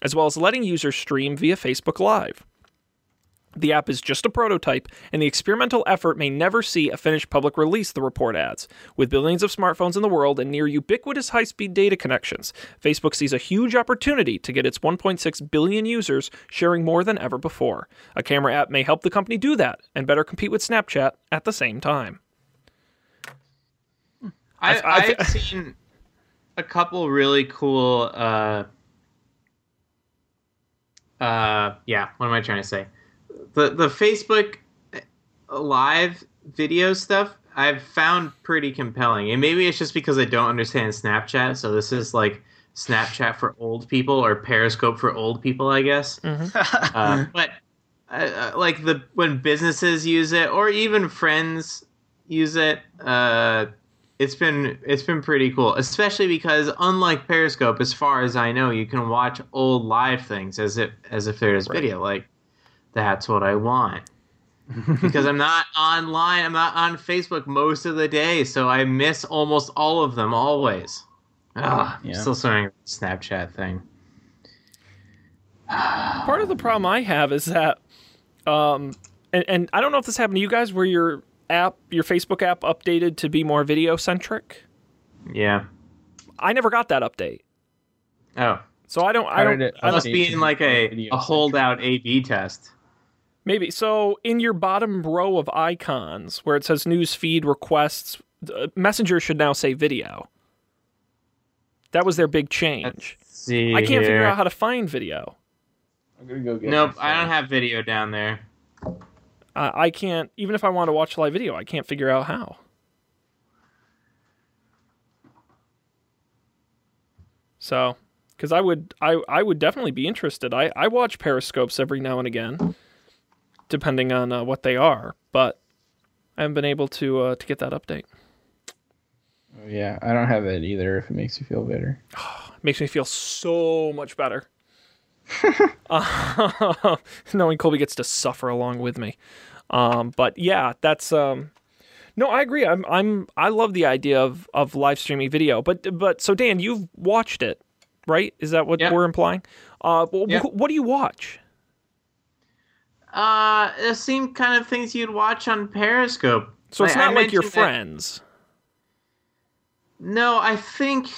as well as letting users stream via Facebook Live. The app is just a prototype, and the experimental effort may never see a finished public release, the report adds. With billions of smartphones in the world and near ubiquitous high-speed data connections, Facebook sees a huge opportunity to get its 1.6 billion users sharing more than ever before. A camera app may help the company do that and better compete with Snapchat at the same time. I've seen a couple really cool, what am I trying to say? The Facebook Live video stuff I've found pretty compelling. And maybe it's just because I don't understand Snapchat, so this is like Snapchat for old people or Periscope for old people, I guess. Mm-hmm. But when businesses use it or even friends use it, It's been pretty cool, especially because unlike Periscope, as far as I know, you can watch old live things as if there is video. Like, that's what I want because I'm not online. I'm not on Facebook most of the day, so I miss almost all of them always. I'm still swearing about the Snapchat thing. Part of the problem I have is that, and I don't know if this happened to you guys, where you're. App, your Facebook app updated to be more video centric. Yeah, I never got that update. Oh, so I don't. I must be in like a holdout A/B test. Maybe so. In your bottom row of icons, where it says news feed requests, Messenger should now say video. That was their big change. Let's see, I can't figure out how to find video. I'm gonna go get. Nope, I don't have video down there. I can't, even if I want to watch live video, I can't figure out how. So, because I would definitely be interested. I watch Periscopes every now and again, depending on what they are, but I haven't been able to get that update. Oh, yeah, I don't have that either, if it makes you feel better. Oh, it makes me feel so much better. Knowing Colby gets to suffer along with me, but yeah, that's no, I agree. I love the idea of live streaming video, but so Dan, you've watched it, right? Is that what we're implying? What do you watch? The same kind of things you'd watch on Periscope. So it's not like your friends. No, I think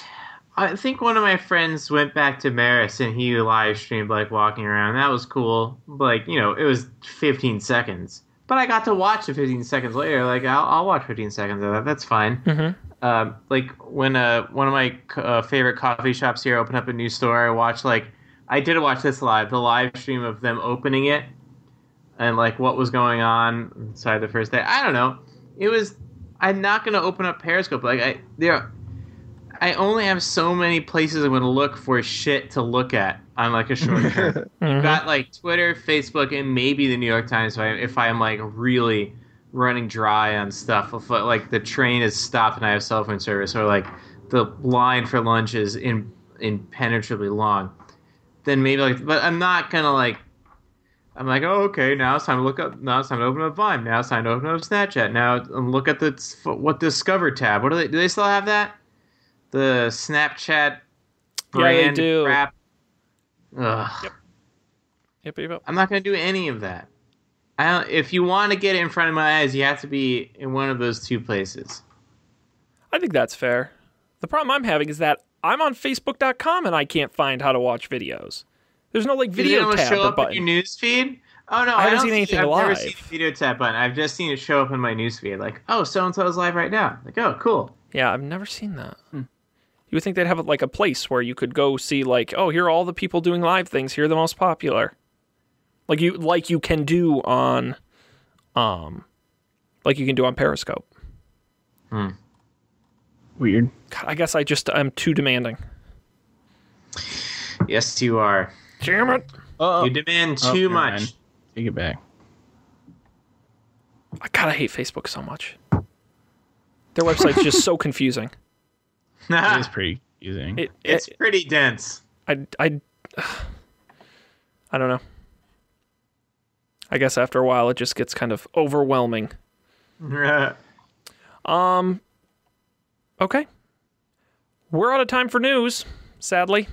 one of my friends went back to Maris and he live streamed like walking around. That was cool. Like, you know, it was 15 seconds, but I got to watch the 15 seconds later. Like I'll watch 15 seconds of that. That's fine. Mm-hmm. Like when one of my favorite coffee shops here opened up a new store, I did watch this live, the live stream of them opening it and like what was going on inside the first day. I don't know. I'm not going to open up Periscope. Like I only have so many places I'm going to look for shit to look at on like a short term. Mm-hmm. You've got like Twitter, Facebook, and maybe the New York Times if I'm like really running dry on stuff. If like the train is stopped and I have cell phone service, or like the line for lunch is impenetrably long. then maybe like, but I'm not gonna like, I'm like, oh, okay, now it's time to look up, now it's time to open up Vine, now it's time to open up Snapchat, now look at the Discover tab. What do they still have that? The Snapchat brand crap. Ugh. Yep. I'm not gonna do any of that. If you want to get it in front of my eyes, you have to be in one of those two places. I think that's fair. The problem I'm having is that I'm on Facebook.com and I can't find how to watch videos. There's no like video tab show or up button. In your news feed? Oh no, I haven't seen anything live. I've never seen a video tab button. I've just seen it show up in my news feed. Like, oh, so and so is live right now. Like, oh, cool. Yeah, I've never seen that. You would think they'd have like a place where you could go see like, oh, here are all the people doing live things. Here are the most popular. Like you can do on, like you can do on Periscope. Weird. God, I guess I'm too demanding. Yes, you are. Damn it! You demand too much. Man. Take it back. God, I hate Facebook so much. Their website's just so confusing. It is pretty confusing. It's pretty dense. I don't know. I guess after a while it just gets kind of overwhelming. Okay. We're out of time for news, sadly.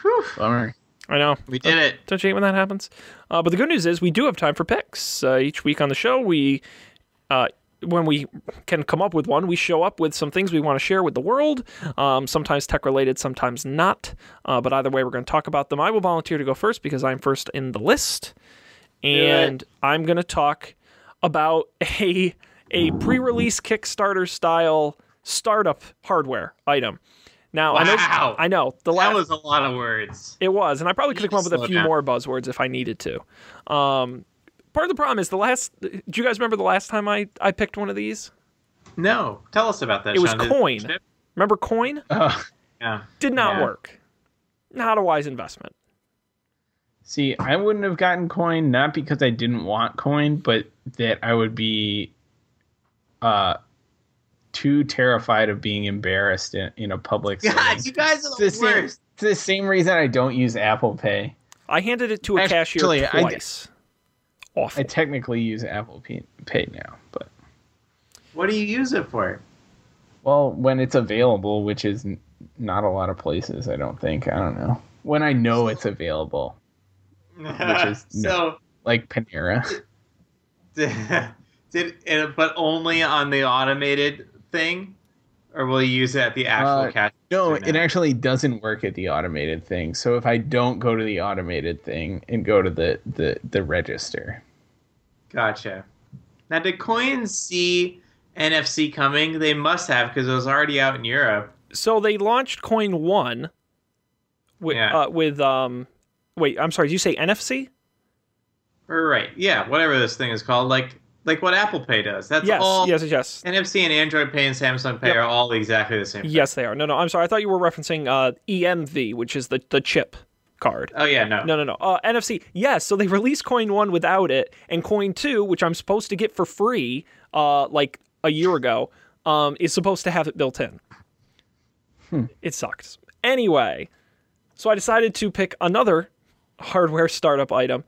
Whew. Bummer. I know. We did it. Don't you hate when that happens? But the good news is we do have time for picks. Each week on the show, when we can come up with one, we show up with some things we want to share with the world, sometimes tech-related, sometimes not. But either way, we're going to talk about them. I will volunteer to go first because I'm first in the list. And I'm going to talk about a pre-release Kickstarter-style startup hardware item. Now, wow. I know. That was a lot of words. It was, and I probably could have come up with a few more buzzwords if I needed to. Part of the problem is do you guys remember the last time I picked one of these? No. Tell us about that, Sean. It was Coin. Remember Coin? Yeah. Did not work. Not a wise investment. See, I wouldn't have gotten Coin, not because I didn't want Coin, but that I would be too terrified of being embarrassed in a public setting. God, you guys are the worst. It's the same reason I don't use Apple Pay. I handed it to a cashier twice. I technically use Apple Pay now, but what do you use it for? Well, when it's available, which is not a lot of places, I don't think. I don't know. When I know it's available. Which is like Panera. But only on the automated thing, or will you use it at the actual cash? No, it actually doesn't work at the automated thing. So if I don't go to the automated thing and go to the register. Gotcha. Now, did Coin see NFC coming? They must have, because it was already out in Europe. So they launched Coin 1 with Wait, I'm sorry. Did you say NFC? Right. Yeah. Whatever this thing is called, like what Apple Pay does. That's all. Yes. NFC and Android Pay and Samsung Pay are all exactly the same thing. Yes, they are. No. I'm sorry. I thought you were referencing EMV, which is the chip card. Oh yeah. No. NFC. Yes. So they released Coin 1 without it, and Coin 2, which I'm supposed to get for free, like a year ago, is supposed to have it built in. It sucks. Anyway, so I decided to pick another hardware startup item.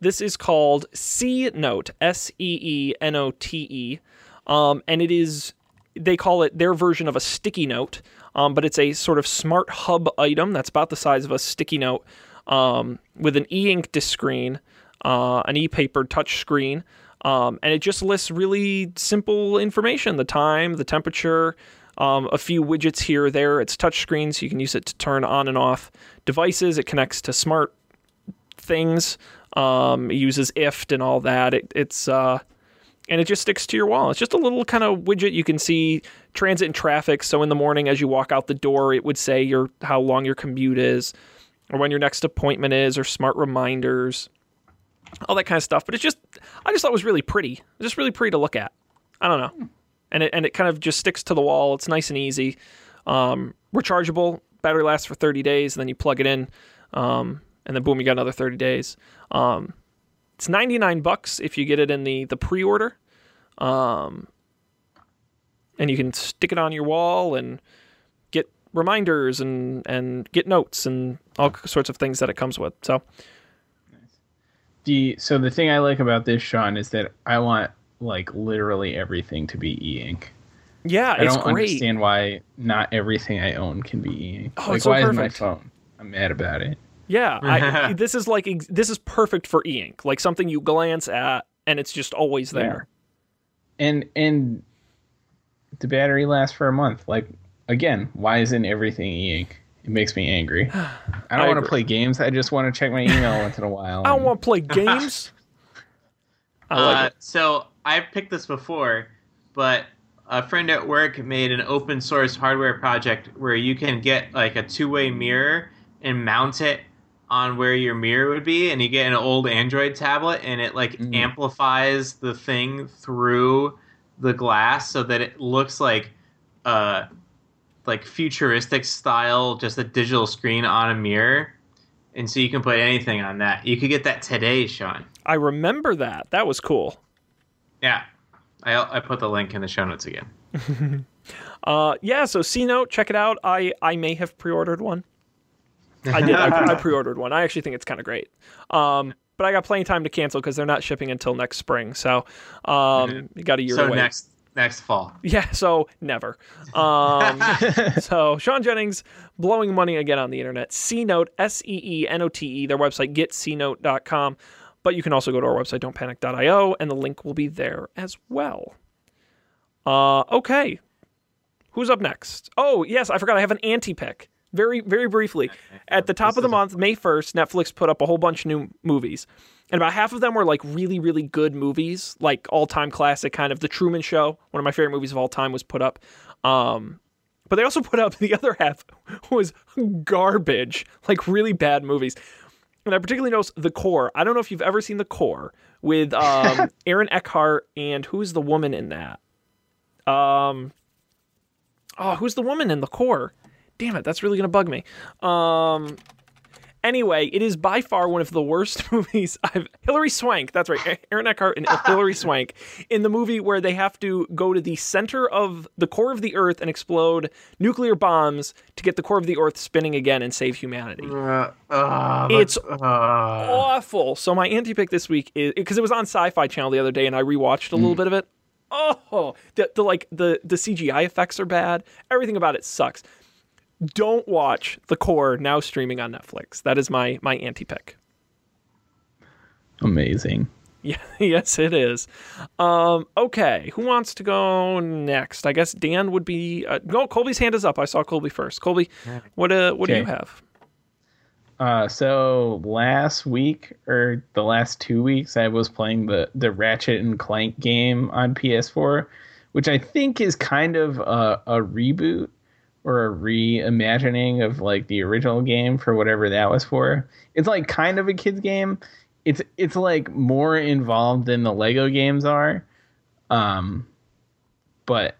This is called Seenote, Seenote, and it is, they call it their version of a sticky note, but it's a sort of smart hub item that's about the size of a sticky note, with an e-ink disc screen, an e-paper touch screen, and it just lists really simple information, the time, the temperature, a few widgets here or there. It's touchscreen, so you can use it to turn on and off devices. It connects to smart things. It uses IFT and all that. It's and it just sticks to your wall. It's just a little kind of widget. You can see transit and traffic. So in the morning, as you walk out the door, it would say how long your commute is, or when your next appointment is, or smart reminders, all that kind of stuff. But it's just, I just thought it was really pretty. Just really pretty to look at. I don't know. And it kind of just sticks to the wall. It's nice and easy. Rechargeable. Battery lasts for 30 days. And then you plug it in. And then boom, you got another 30 days. It's $99 if you get it in the pre-order. And you can stick it on your wall and get reminders and get notes and all sorts of things that it comes with. So so the thing I like about this, Sean, is that I want like literally everything to be e-ink. Yeah, it's great. I don't understand why not everything I own can be e-ink. Oh, like, it's so why perfect. Is my phone? I'm mad about it. Yeah, this is perfect for e-ink. Like something you glance at and it's just always there. Yeah. And the battery lasts for a month. Like again, why isn't everything e-ink? It makes me angry. I don't want to play games. I just want to check my email once in a while. I don't want to play games. So I've picked this before, but a friend at work made an open source hardware project where you can get like a two-way mirror and mount it on where your mirror would be, and you get an old Android tablet, and it like amplifies the thing through the glass so that it looks like futuristic style, just a digital screen on a mirror. And so you can put anything on that. You could get that today, Sean. I remember that. That was cool. Yeah. I put the link in the show notes again. Yeah, so C-Note, check it out. I may have pre-ordered one. I did. I pre-ordered one. I actually think it's kind of great. But I got plenty of time to cancel because they're not shipping until next spring. So you got a year away. So next fall. Yeah, so never. So Sean Jennings blowing money again on the internet. C-Note, Seenote, their website, getcnote.com. But you can also go to our website, don'tpanic.io, and the link will be there as well. Okay. Who's up next? Oh, yes, I forgot I have an anti-pick. Very, very briefly. At the top of the month, May 1st, Netflix put up a whole bunch of new movies. And about half of them were like really, really good movies, like all-time classic kind of The Truman Show. One of my favorite movies of all time was put up. But they also put up the other half was garbage, like really bad movies. And I particularly noticed The Core. I don't know if you've ever seen The Core with Aaron Eckhart and who's the woman in that? Who's the woman in The Core? Damn it, that's really going to bug me. Anyway, it is by far one of the worst movies I've... Hilary Swank, that's right. Aaron Eckhart and Hilary Swank in the movie where they have to go to the center of the core of the Earth and explode nuclear bombs to get the core of the Earth spinning again and save humanity. It's awful. So my anti-pick this week is... Because it was on Sci-Fi Channel the other day and I rewatched a little bit of it. Oh! The CGI effects are bad. Everything about it sucks. Don't watch The Core, now streaming on Netflix. That is my anti-pick. Amazing. Yeah, yes, it is. Okay, who wants to go next? I guess Dan would be... no, Colby's hand is up. I saw Colby first. Colby, what do you have? So last week, or the last 2 weeks, I was playing the Ratchet & Clank game on PS4, which I think is kind of a reboot or a reimagining of like the original game for whatever that was for. It's like kind of a kid's game. It's like more involved than the Lego games are. But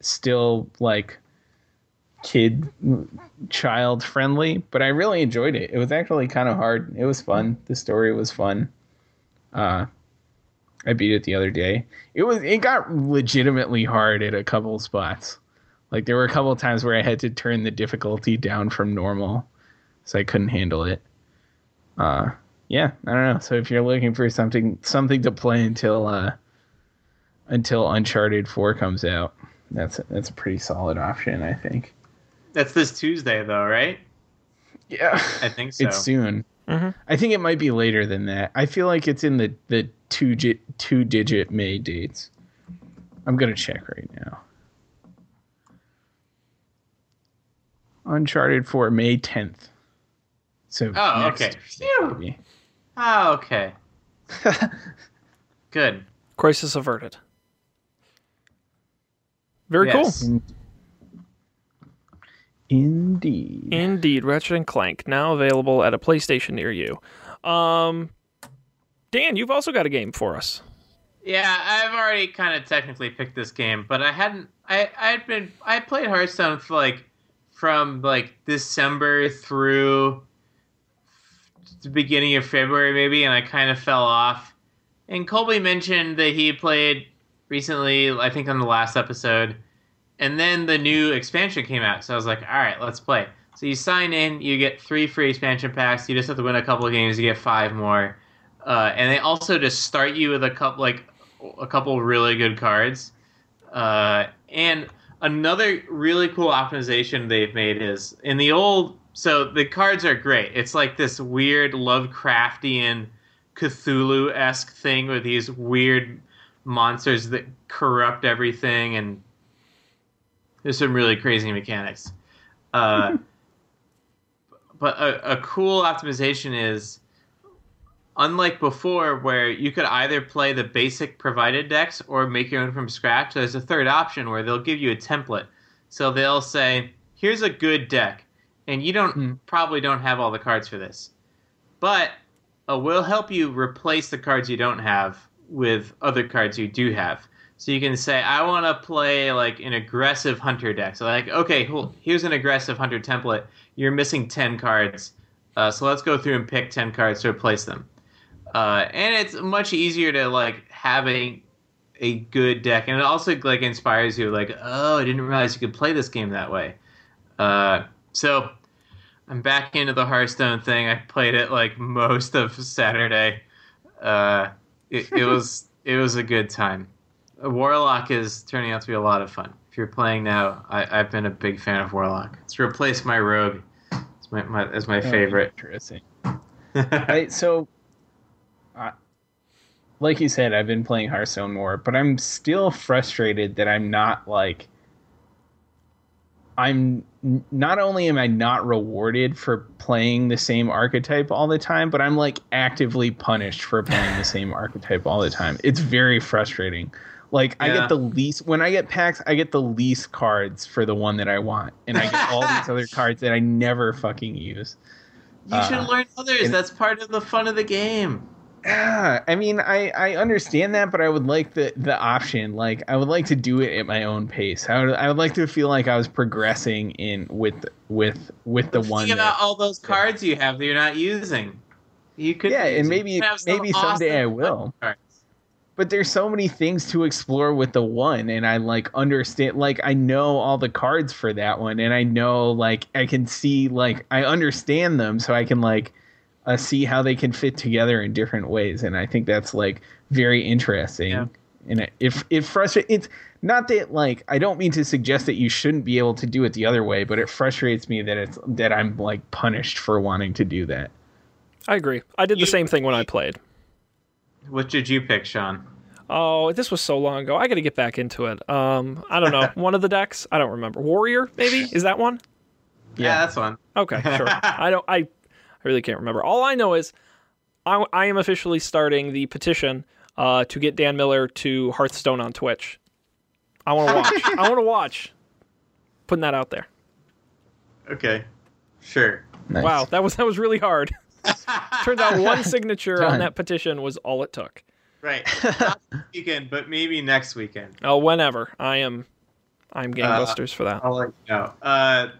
still like child friendly, but I really enjoyed it. It was actually kind of hard. It was fun. The story was fun. I beat it the other day. It got legitimately hard at a couple spots. Like, there were a couple of times where I had to turn the difficulty down from normal, so I couldn't handle it. Yeah, I don't know. So if you're looking for something to play until Uncharted 4 comes out, that's a pretty solid option, I think. That's this Tuesday, though, right? Yeah. I think so. It's soon. Mm-hmm. I think it might be later than that. I feel like it's in the two-digit May dates. I'm going to check right now. Uncharted 4, May 10th. So okay. Oh, okay. Good. Crisis averted. Very cool. Indeed. Ratchet & Clank, now available at a PlayStation near you. Dan, you've also got a game for us. Yeah, I've already kind of technically picked this game, but I hadn't... I played Hearthstone for from December through the beginning of February, maybe, and I kind of fell off. And Colby mentioned that he played recently, I think on the last episode, And then the new expansion came out, so I was like, all right, let's play. So you sign in, you get 3 free expansion packs. You just have to win a couple of games to get 5 more. And they also just start you with a couple really good cards. And another really cool optimization they've made is in the old. So the cards are great. It's like this weird Lovecraftian Cthulhu-esque thing with these weird monsters that corrupt everything, and there's some really crazy mechanics. But a cool optimization is, unlike before where you could either play the basic provided decks or make your own from scratch, there's a third option where they'll give you a template. So they'll say, here's a good deck, and you probably don't have all the cards for this. But we'll help you replace the cards you don't have with other cards you do have. So you can say, I want to play like an aggressive hunter deck. So like, okay, cool. Here's an aggressive hunter template. You're missing 10 cards. So let's go through and pick 10 cards to replace them. And it's much easier to like have a good deck. And it also like inspires you like, oh, I didn't realize you could play this game that way. So I'm back into the Hearthstone thing. I played it like most of Saturday. It was a good time. Warlock is turning out to be a lot of fun. If you're playing now, I've been a big fan of Warlock. It's replaced my Rogue. It's my favorite. Interesting. Right, so, like you said, I've been playing Hearthstone more, but I'm still frustrated that I'm not like. I'm not only am I not rewarded for playing the same archetype all the time, but I'm like actively punished for playing the same archetype all the time. It's very frustrating. Like yeah. I get the least when I get packs, I get the least cards for the one that I want, and I get all these other cards that I never fucking use. You should learn others. That's part of the fun of the game. Yeah, I mean, I understand that, but I would like the option. Like, I would like to do it at my own pace. I would like to feel like I was progressing in with the one. Think about all those cards you have that you're not using. You could, yeah, and maybe someday I will. Cards. But there's so many things to explore with the one, and I like understand. Like, I know all the cards for that one, and I know like I can see like I understand them, so I can like. See how they can fit together in different ways, and I think that's like very interesting. Yeah. And it frustrates. It's not that like I don't mean to suggest that you shouldn't be able to do it the other way, but it frustrates me that I'm like punished for wanting to do that. I agree. I did the same thing when I played. What did you pick, Sean? Oh, this was so long ago. I got to get back into it. I don't know. One of the decks. I don't remember. Warrior, maybe? Is that one? Yeah, that's one. Okay, sure. I really can't remember. All I know is I am officially starting the petition to get Dan Miller to Hearthstone on Twitch. I want to watch. I want to watch. Putting that out there. Okay. Sure. Nice. Wow, that was really hard. Turns out one signature on that petition was all it took. Right. Not this weekend, but maybe next weekend. Oh, whenever. I'm gangbusters for that. I'll let you know.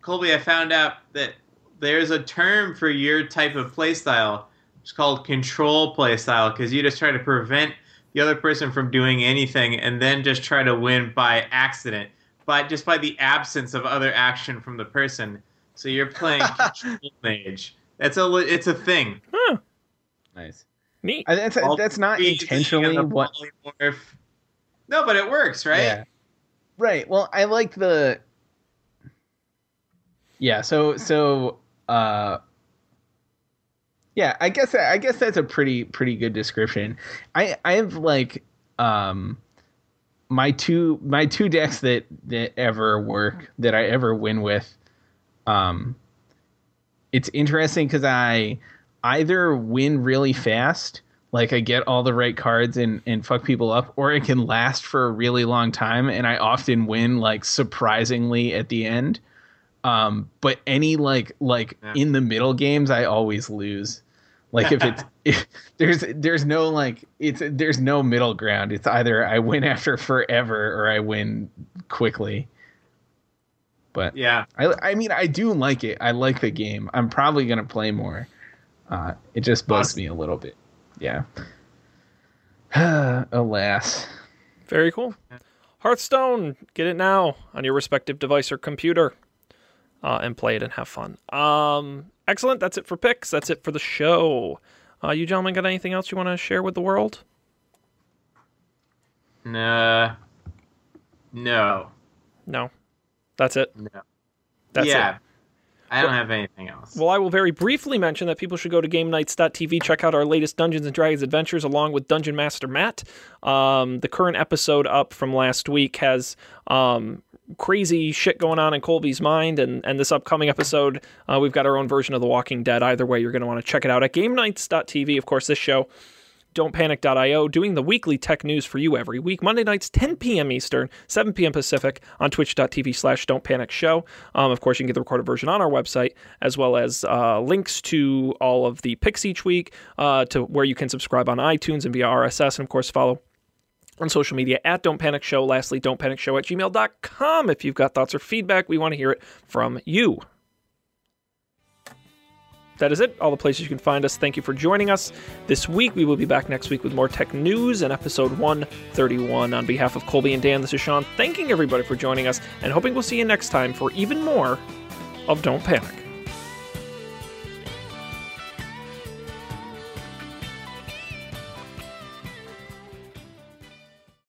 Colby, I found out that there's a term for your type of playstyle. It's called control playstyle, because you just try to prevent the other person from doing anything and then just try to win by accident, but just by the absence of other action from the person. So you're playing control mage. It's a thing. Huh. Nice. Neat. That's not intentionally what... No, but it works, right? Yeah. Right. Well, I like the... Yeah, yeah, I guess that's a pretty good description. I have like my two decks that ever work that I ever win with. It's interesting because I either win really fast, like I get all the right cards and fuck people up, or it can last for a really long time, and I often win like surprisingly at the end. But any like in the middle games, I always lose. Like there's no middle ground. It's either I win after forever or I win quickly. But yeah, I mean, I do like it. I like the game. I'm probably going to play more. It just bugs me a little bit. Yeah. Alas. Very cool. Hearthstone. Get it now on your respective device or computer, and play it and have fun. Excellent. That's it for picks. That's it for the show. You gentlemen got anything else you want to share with the world? No. That's it? No. That's it. I don't have anything else. Well, I will very briefly mention that people should go to GameNights.tv, check out our latest Dungeons & Dragons adventures along with Dungeon Master Matt. The current episode up from last week has crazy shit going on in Colby's mind, and this upcoming episode, we've got our own version of The Walking Dead. Either way, you're going to want to check it out at GameNights.tv. Of course, this show, Don'tPanic.io, doing the weekly tech news for you every week. Monday nights, 10 p.m. Eastern, 7 p.m. Pacific on twitch.tv/Don'tPanicShow. Of course, you can get the recorded version on our website, as well as links to all of the picks each week, to where you can subscribe on iTunes and via RSS, and of course, follow on social media at Don't Panic Show. Lastly, don'tpanicshow@gmail.com. If you've got thoughts or feedback, we want to hear it from you. That is it. All the places you can find us. Thank you for joining us this week. We will be back next week with more tech news and episode 131. On behalf of Colby and Dan, this is Sean, thanking everybody for joining us and hoping we'll see you next time for even more of Don't Panic.